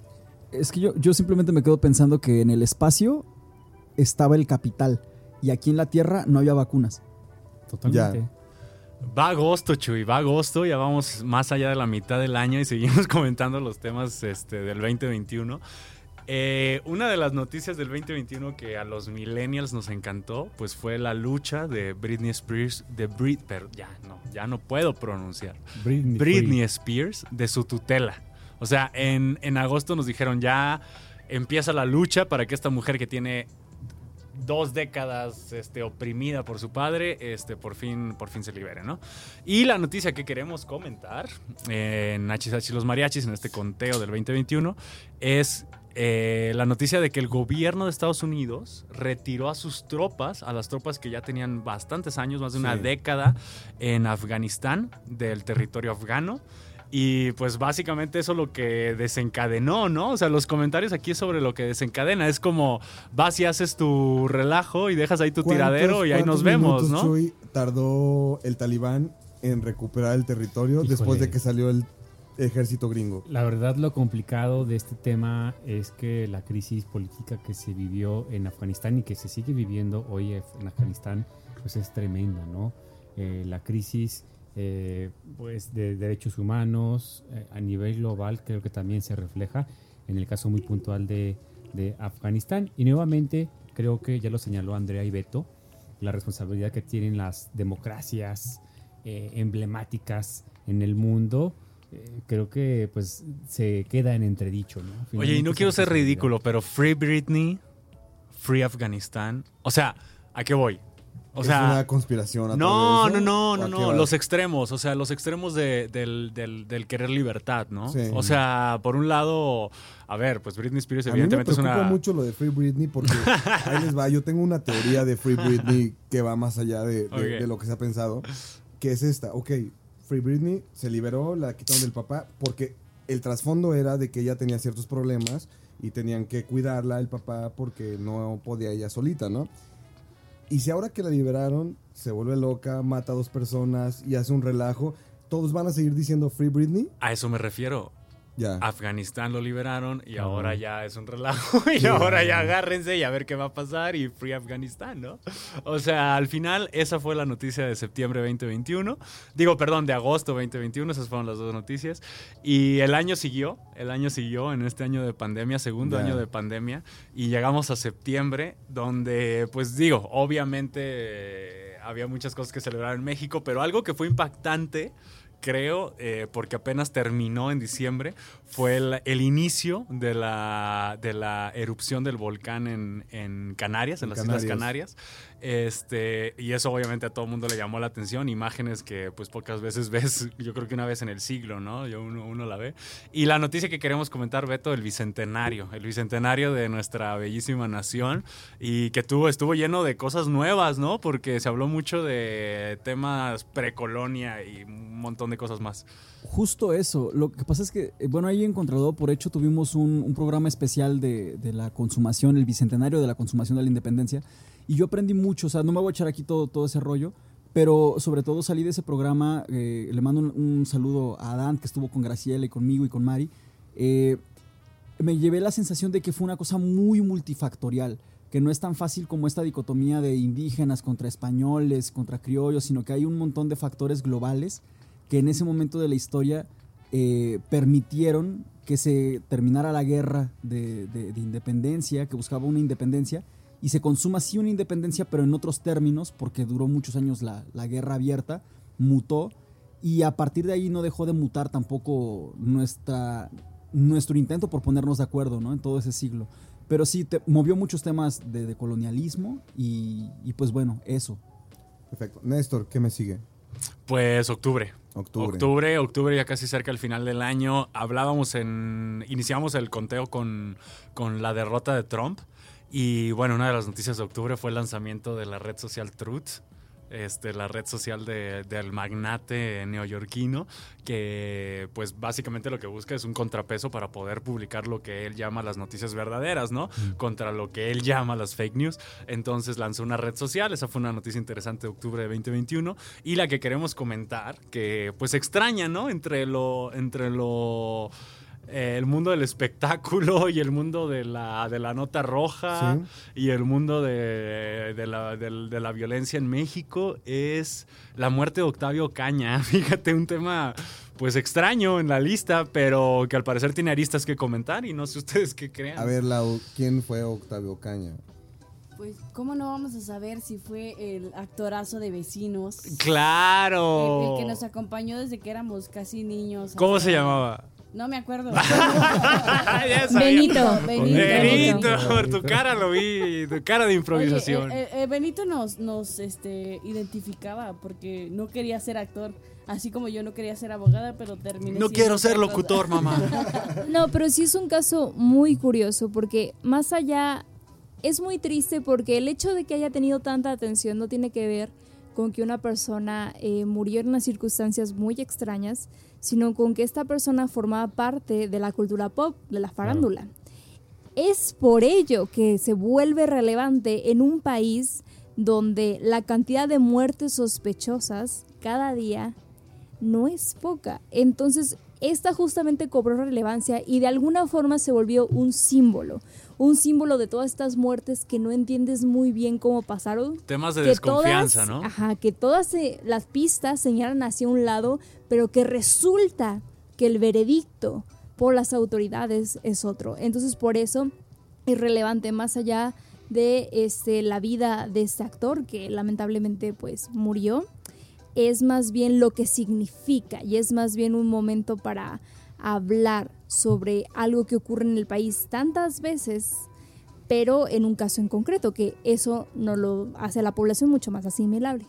Es que yo, yo simplemente me quedo pensando que en el espacio estaba el capital y aquí en la Tierra no había vacunas. Totalmente. Ya. Va agosto, Chuy, va agosto, ya vamos más allá de la mitad del año y seguimos comentando los temas este, del veinte veintiuno. Eh, una de las noticias del veinte veintiuno que a los millennials nos encantó, pues fue la lucha de Britney Spears, de Brit, pero ya no, ya no puedo pronunciar. Britney, Britney Spears de su tutela. O sea, en, en agosto nos dijeron ya empieza la lucha para que esta mujer que tiene dos décadas este, oprimida por su padre, este, por fin, por fin se libere, ¿no? Y la noticia que queremos comentar eh, en Achis Achis los Mariachis, en este conteo del veinte veintiuno, es eh, la noticia de que el gobierno de Estados Unidos retiró a sus tropas, a las tropas que ya tenían bastantes años, más de una sí. década, en Afganistán, del territorio afgano. Y pues básicamente eso lo que desencadenó, ¿no? O sea, los comentarios aquí es sobre lo que desencadena. Es como vas y haces tu relajo y dejas ahí tu tiradero y ahí nos vemos, ¿no? ¿Cuántos minutos, Chuy, tardó el talibán en recuperar el territorio? Híjole. Después de que salió el ejército gringo. La verdad, lo complicado de este tema es que la crisis política que se vivió en Afganistán y que se sigue viviendo hoy en Afganistán, pues es tremenda, ¿no? Eh, la crisis... Eh, pues de derechos humanos eh, a nivel global, creo que también se refleja en el caso muy puntual de, de Afganistán. Y nuevamente creo que ya lo señaló Andrea y Beto, la responsabilidad que tienen las democracias eh, emblemáticas en el mundo. Creo que pues se queda en entredicho, ¿no? Finalmente. Oye, y no quiero ser ridículo, pero Free Britney, Free Afganistán. O sea, ¿a qué voy? O sea, ¿es una conspiración a no, todo eso? No, no, no, no, los extremos, o sea, los extremos de, del, del, del querer libertad, ¿no? Sí. O sea, por un lado, a ver, pues Britney Spears evidentemente es una... A mí me preocupa mucho lo de Free Britney porque ahí les va, yo tengo una teoría de Free Britney que va más allá de, de, okay. de lo que se ha pensado, que es esta, ok, Free Britney se liberó, la quitaron del papá porque el trasfondo era de que ella tenía ciertos problemas y tenían que cuidarla el papá porque no podía ella solita, ¿no? Y si ahora que la liberaron, se vuelve loca, mata a dos personas y hace un relajo, ¿todos van a seguir diciendo Free Britney? A eso me refiero. Ya. Afganistán lo liberaron y uh-huh. ahora ya es un relajo. Y yeah. ahora ya agárrense y a ver qué va a pasar y Free Afganistán, ¿no? O sea, al final, esa fue la noticia de septiembre veinte veintiuno. Digo, perdón, de agosto veinte veintiuno. Esas fueron las dos noticias. Y el año siguió. El año siguió en este año de pandemia, segundo yeah. año de pandemia. Y llegamos a septiembre, donde, pues digo, obviamente eh, había muchas cosas que celebrar en México, pero algo que fue impactante, creo, eh, porque apenas terminó en diciembre, fue el, el inicio de la, de la erupción del volcán en, en Canarias, en, en las Canarias. Islas Canarias. Este, y eso obviamente a todo el mundo le llamó la atención, imágenes que pues pocas veces ves, yo creo que una vez en el siglo, ¿no? Yo uno, uno la ve. Y la noticia que queremos comentar, Beto, el bicentenario, el bicentenario de nuestra bellísima nación y que tuvo, estuvo lleno de cosas nuevas, ¿no? Porque se habló mucho de temas precolonia y un montón de cosas más. Justo eso, lo que pasa es que, bueno, ahí en Contraló, por hecho, tuvimos un, un programa especial de, de la consumación, el bicentenario de la consumación de la independencia. Y yo aprendí mucho, o sea, no me voy a echar aquí todo, todo ese rollo, pero sobre todo salí de ese programa, eh, le mando un, un saludo a Adán, que estuvo con Graciela y conmigo y con Mari. Eh, me llevé la sensación de que fue una cosa muy multifactorial, que no es tan fácil como esta dicotomía de indígenas contra españoles, contra criollos, sino que hay un montón de factores globales que en ese momento de la historia eh, permitieron que se terminara la guerra de, de, de independencia, que buscaba una independencia, y se consuma sí una independencia, pero en otros términos, porque duró muchos años la, la guerra abierta, mutó, y a partir de ahí no dejó de mutar tampoco nuestra, nuestro intento por ponernos de acuerdo, ¿no? En todo ese siglo. Pero sí, te, movió muchos temas de, de colonialismo y, y pues bueno, eso. Perfecto. Néstor, ¿qué me sigue? Pues octubre. Octubre. octubre, octubre ya casi cerca al final del año. Hablábamos en, iniciamos el conteo con, con la derrota de Trump. Y bueno, una de las noticias de octubre fue el lanzamiento de la red social Truth, este, la red social de, del magnate neoyorquino, que pues básicamente lo que busca es un contrapeso para poder publicar lo que él llama las noticias verdaderas, ¿no? Contra lo que él llama las fake news. Entonces lanzó una red social, esa fue una noticia interesante de octubre de veinte veintiuno. Y la que queremos comentar, que pues extraña, ¿no? Entre lo... Entre lo el mundo del espectáculo y el mundo de la, de la nota roja, sí, y el mundo de, de, la, de, de la violencia en México, es la muerte de Octavio Ocaña. Fíjate, un tema pues extraño en la lista, pero que al parecer tiene aristas que comentar y no sé ustedes qué crean. A ver, Lau, ¿quién fue Octavio Ocaña? Pues, ¿cómo no vamos a saber si fue el actorazo de Vecinos? ¡Claro! El, el que nos acompañó desde que éramos casi niños. ¿Cómo se llamaba? No me acuerdo. Benito, Benito, Benito. Por tu cara lo vi, tu cara de improvisación. Oye, eh, eh, Benito nos, nos este, identificaba porque no quería ser actor. Así como yo no quería ser abogada, pero terminé. No quiero ser locutor, cosa. Mamá. No, pero sí es un caso muy curioso porque más allá... Es muy triste porque el hecho de que haya tenido tanta atención no tiene que ver con que una persona eh, murió en unas circunstancias muy extrañas, sino con que esta persona formaba parte de la cultura pop, de la farándula. Claro. Es por ello que se vuelve relevante en un país donde la cantidad de muertes sospechosas cada día no es poca. Entonces, esta justamente cobró relevancia y de alguna forma se volvió un símbolo. Un símbolo de todas estas muertes que no entiendes muy bien cómo pasaron. Temas de que desconfianza, todas, ¿no? Ajá, que todas eh, las pistas señalan hacia un lado, pero que resulta que el veredicto por las autoridades es otro. Entonces, por eso es relevante más allá de este, la vida de este actor que lamentablemente pues, murió. Es más bien lo que significa y es más bien un momento para... hablar sobre algo que ocurre en el país tantas veces, pero en un caso en concreto, que eso no lo hace a la población mucho más asimilable.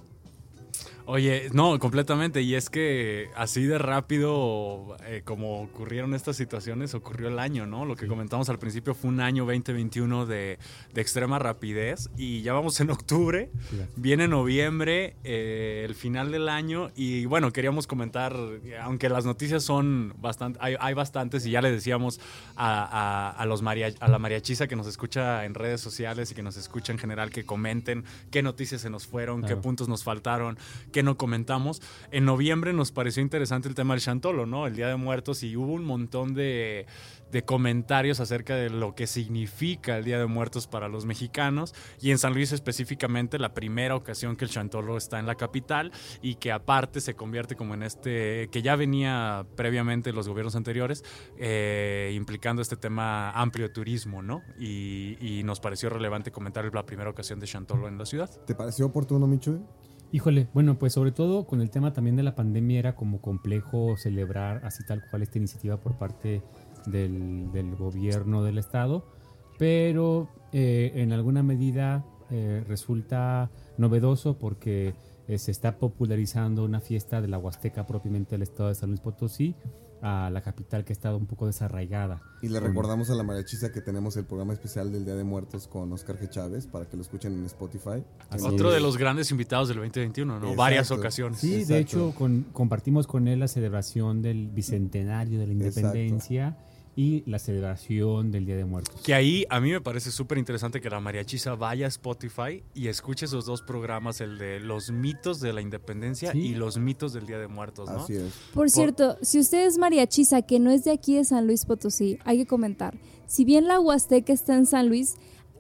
Oye, no, completamente, y es que así de rápido eh, como ocurrieron estas situaciones, ocurrió el año, ¿no? Lo que comentamos al principio fue un año veinte veintiuno de, de extrema rapidez, y ya vamos en octubre, viene noviembre, eh, el final del año, y bueno, queríamos comentar, aunque las noticias son bastante, hay, hay bastantes, y ya le decíamos a, a, a, los mariach- a la mariachiza que nos escucha en redes sociales y que nos escucha en general, que comenten qué noticias se nos fueron, claro, qué puntos nos faltaron, que no comentamos. En noviembre nos pareció interesante el tema del Xantolo, ¿no? El Día de Muertos, y hubo un montón de, de comentarios acerca de lo que significa el Día de Muertos para los mexicanos, y en San Luis específicamente la primera ocasión que el Xantolo está en la capital y que aparte se convierte como en este, que ya venía previamente los gobiernos anteriores eh, implicando este tema amplio turismo, ¿no? Y, y nos pareció relevante comentar la primera ocasión de Xantolo en la ciudad. ¿Te pareció oportuno, Michuy? Híjole, bueno, pues sobre todo con el tema también de la pandemia era como complejo celebrar así tal cual esta iniciativa por parte del, del gobierno del estado, pero eh, en alguna medida eh, resulta novedoso porque eh, se está popularizando una fiesta de la Huasteca propiamente del estado de San Luis Potosí a la capital que ha estado un poco desarraigada. Y le recordamos a la mariachiza que tenemos el programa especial del Día de Muertos con Oscar G. Chávez para que lo escuchen en Spotify. Así Otro es. de los grandes invitados del veinte veintiuno, ¿no? Exacto. Varias ocasiones. Sí, exacto. De hecho con, compartimos con él la celebración del bicentenario de la independencia. Exacto. Y la celebración del Día de Muertos. Que ahí a mí me parece súper interesante que la mariachiza vaya a Spotify y escuche esos dos programas, el de los mitos de la independencia, sí, y los mitos del Día de Muertos, ¿no? Así es. Por cierto, Por... si usted es mariachiza que no es de aquí de San Luis Potosí, hay que comentar, si bien la Huasteca está en San Luis,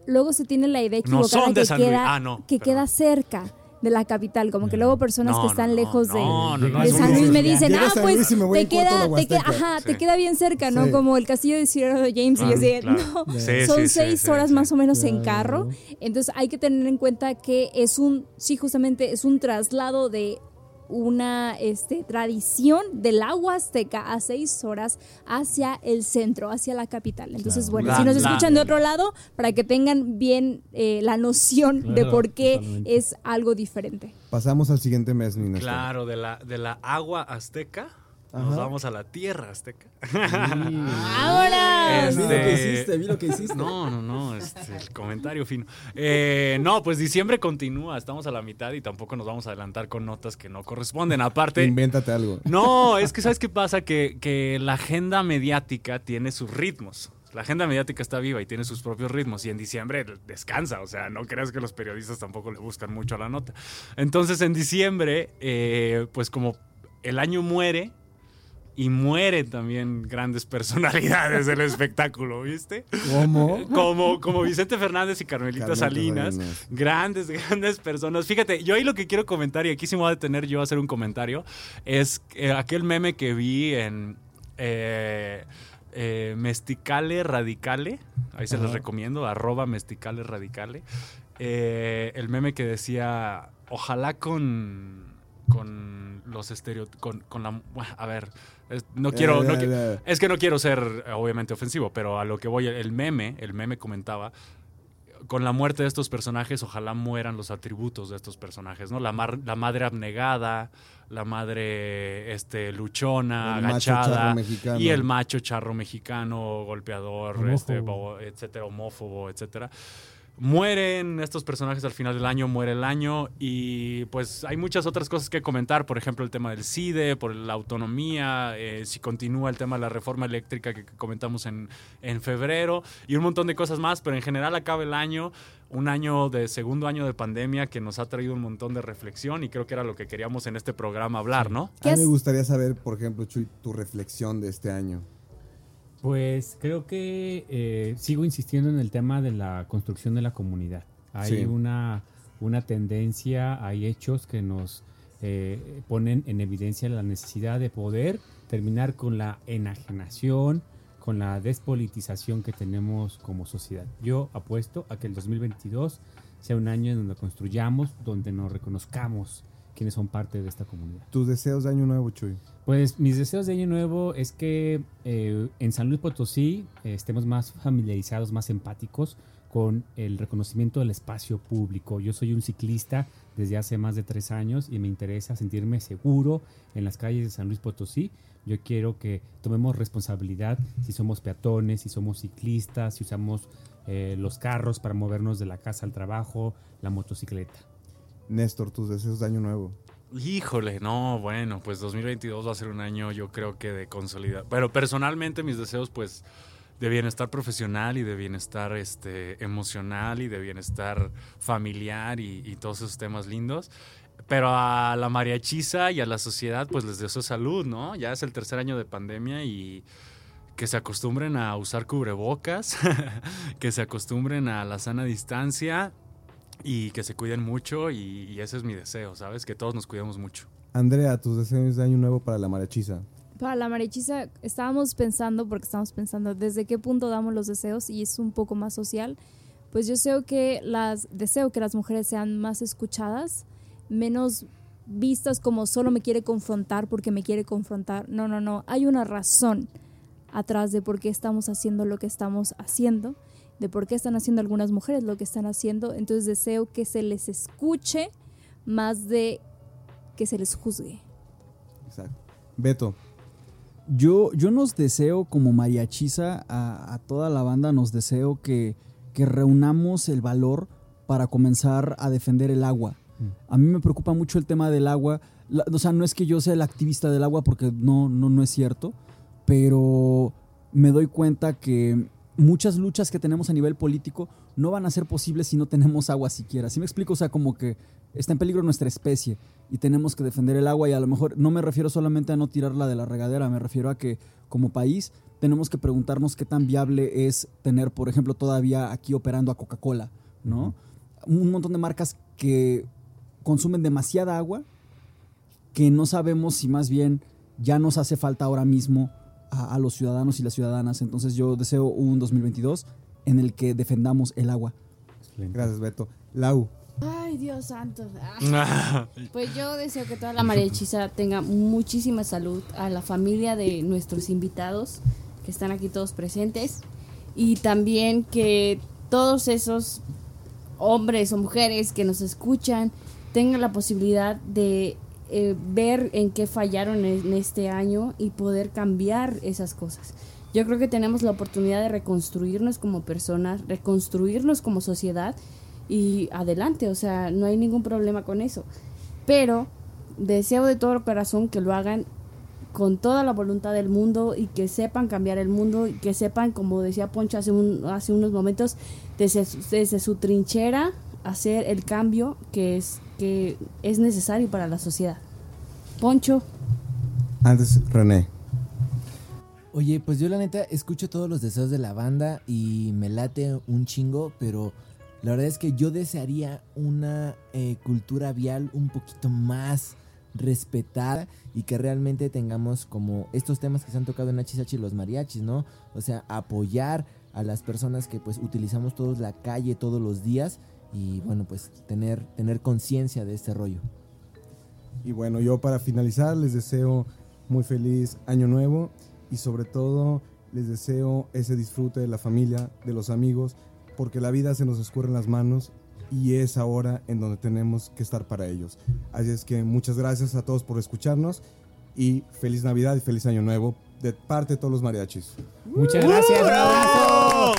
luego se tiene la idea equivocada no son de que, San queda, Luis. Ah, no, que queda cerca de la capital, como que luego personas no, que están no, lejos no, de, no, no, de San Luis me dicen, ah, pues te queda, te queda, ajá, sí. te queda bien cerca, ¿no? Sí. Como el castillo de Sir James, ah, y yo decía, claro. no, sí, son sí, seis sí, horas sí, más sí. o menos claro. en carro, entonces hay que tener en cuenta que es un, sí, justamente es un traslado de una este, tradición del Huasteca a seis horas hacia el centro, hacia la capital. Entonces, claro. bueno, la, si nos la, escuchan la, de otro lado, para que tengan bien eh, la noción claro, de por qué totalmente. es algo diferente. Pasamos al siguiente mes, Nina. Claro, de la, de la agua azteca. Nos Ajá. vamos a la tierra azteca. Sí. ¡Ahora! Este... Vi lo que hiciste, vi lo que hiciste. No, no, no, este, el comentario fino. Eh, no, pues diciembre continúa, estamos a la mitad y tampoco nos vamos a adelantar con notas que no corresponden. Aparte... Invéntate algo. No, es que ¿sabes qué pasa? Que, que la agenda mediática tiene sus ritmos. La agenda mediática está viva y tiene sus propios ritmos. Y en diciembre descansa. O sea, no creas que los periodistas tampoco le buscan mucho a la nota. Entonces, en diciembre, eh, pues como el año muere... y mueren también grandes personalidades del espectáculo, ¿viste? ¿Cómo? Como, como Vicente Fernández y Carmelita, Carmelita Salinas, Salinas, grandes, grandes personas. Fíjate, yo ahí lo que quiero comentar, y aquí sí me voy a detener yo a hacer un comentario, es eh, aquel meme que vi en eh, eh, Mesticale Radicale, ahí se uh-huh. los recomiendo, arroba Mesticale Radicale, eh, el meme que decía, ojalá con... con los estereotipos, con, con la... A ver, es, no quiero... No, es que no quiero ser, obviamente, ofensivo, pero a lo que voy, el meme, el meme comentaba, con la muerte de estos personajes, ojalá mueran los atributos de estos personajes, ¿no? La, mar, la madre abnegada, la madre este, luchona, el agachada, y el macho charro mexicano, golpeador, este, etcétera, homófobo, etcétera. Mueren estos personajes al final del año, muere el año, y pues hay muchas otras cosas que comentar, por ejemplo el tema del C I D E, por la autonomía, eh, si continúa el tema de la reforma eléctrica que comentamos en, en febrero, y un montón de cosas más, pero en general acaba el año, un año de segundo año de pandemia que nos ha traído un montón de reflexión, y creo que era lo que queríamos en este programa hablar, ¿no? A mí me gustaría saber, por ejemplo, Chuy, tu reflexión de este año. Pues creo que eh, sigo insistiendo en el tema de la construcción de la comunidad. Hay sí. una, una tendencia, hay hechos que nos eh, ponen en evidencia la necesidad de poder terminar con la enajenación, con la despolitización que tenemos como sociedad. Yo apuesto a que el dos mil veintidós sea un año en donde construyamos, donde nos reconozcamos quienes son parte de esta comunidad. ¿Tus deseos de año nuevo, Chuy? Pues mis deseos de año nuevo es que eh, en San Luis Potosí eh, estemos más familiarizados, más empáticos con el reconocimiento del espacio público. Yo soy un ciclista desde hace más de tres años y me interesa sentirme seguro en las calles de San Luis Potosí. Yo quiero que tomemos responsabilidad si somos peatones, si somos ciclistas, si usamos eh, los carros para movernos de la casa al trabajo, la motocicleta. Néstor, tus deseos de año nuevo. Híjole, no, bueno, pues dos mil veintidós va a ser un año, yo creo que de consolidar. Bueno, personalmente mis deseos, pues, de bienestar profesional y de bienestar este, emocional y de bienestar familiar y, y todos esos temas lindos. Pero a la mariachiza y a la sociedad, pues, les deseo salud, ¿no? Ya es el tercer año de pandemia y... que se acostumbren a usar cubrebocas, que se acostumbren a la sana distancia... y que se cuiden mucho, y, y ese es mi deseo, ¿sabes? Que todos nos cuidemos mucho. Andrea, tus deseos de año nuevo para la mariachiza. Para la mariachiza estábamos pensando, porque estábamos pensando desde qué punto damos los deseos, y es un poco más social. Pues yo deseo que las, deseo que las mujeres sean más escuchadas, menos vistas como solo me quiere confrontar porque me quiere confrontar. No, no, no. Hay una razón atrás de por qué estamos haciendo lo que estamos haciendo, de por qué están haciendo algunas mujeres lo que están haciendo. Entonces deseo que se les escuche más de que se les juzgue. Exacto. Beto. Yo, yo nos deseo, como mariachiza, a, a toda la banda, nos deseo que, que reunamos el valor para comenzar a defender el agua. Mm. A mí me preocupa mucho el tema del agua. La, o sea, no es que yo sea el activista del agua, porque no, no, no es cierto, pero me doy cuenta que muchas luchas que tenemos a nivel político no van a ser posibles si no tenemos agua siquiera. ¿Sí me explico? O sea, como que está en peligro nuestra especie y tenemos que defender el agua, y a lo mejor no me refiero solamente a no tirarla de la regadera, me refiero a que como país tenemos que preguntarnos qué tan viable es tener, por ejemplo, todavía aquí operando a Coca-Cola, ¿no? Un montón de marcas que consumen demasiada agua que no sabemos si más bien ya nos hace falta ahora mismo a los ciudadanos y las ciudadanas. Entonces yo deseo un dos mil veintidós en el que defendamos el agua. Excelente. Gracias, Beto. Lau. Ay, Dios santo. Pues yo deseo que toda la mariachiza tenga muchísima salud, a la familia de nuestros invitados que están aquí todos presentes, y también que todos esos hombres o mujeres que nos escuchan tengan la posibilidad de Eh, ver en qué fallaron en este año y poder cambiar esas cosas. Yo creo que tenemos la oportunidad de reconstruirnos como personas, reconstruirnos como sociedad, y adelante, o sea, no hay ningún problema con eso. Pero deseo de todo corazón que lo hagan con toda la voluntad del mundo, y que sepan cambiar el mundo, y que sepan, como decía Poncho hace, un, hace unos momentos, desde, desde su trinchera hacer el cambio que es que es necesario para la sociedad. Poncho. Antes, René. Oye, pues yo la neta escucho todos los deseos de la banda y me late un chingo, pero la verdad es que yo desearía una eh, cultura vial un poquito más respetada y que realmente tengamos como estos temas que se han tocado en Achis Achis los Mariachis, ¿no? O sea, apoyar a las personas que pues utilizamos todos la calle todos los días y bueno, pues tener, tener conciencia de este rollo. Y bueno, yo para finalizar les deseo muy feliz año nuevo y sobre todo les deseo ese disfrute de la familia, de los amigos, porque la vida se nos escurre en las manos y es ahora en donde tenemos que estar para ellos. Así es que muchas gracias a todos por escucharnos y feliz Navidad y feliz año nuevo de parte de todos los mariachis. Muchas gracias. ¡Uh! ¡Bravo!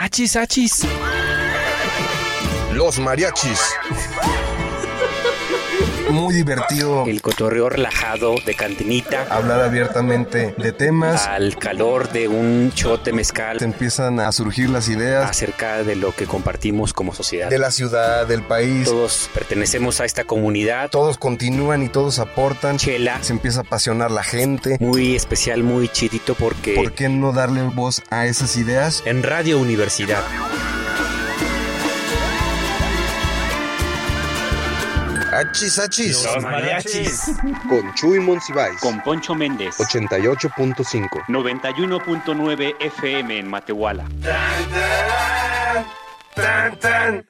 Achis, achis. Los mariachis. Muy divertido. El cotorreo relajado de cantinita. Hablar abiertamente de temas. Al calor de un shot de mezcal. Te empiezan a surgir las ideas. Acerca de lo que compartimos como sociedad. De la ciudad, del país. Todos pertenecemos a esta comunidad. Todos continúan y todos aportan. Chela. Se empieza a apasionar la gente. Muy especial, muy chidito porque... ¿Por qué no darle voz a esas ideas? En Radio Universidad. Achis, achis. Los mariachis. Con Chuy Monsiváis. Con Poncho Méndez. ochenta y ocho punto cinco. noventa y uno punto nueve F M en Matehuala. Tan, tan, tan, tan.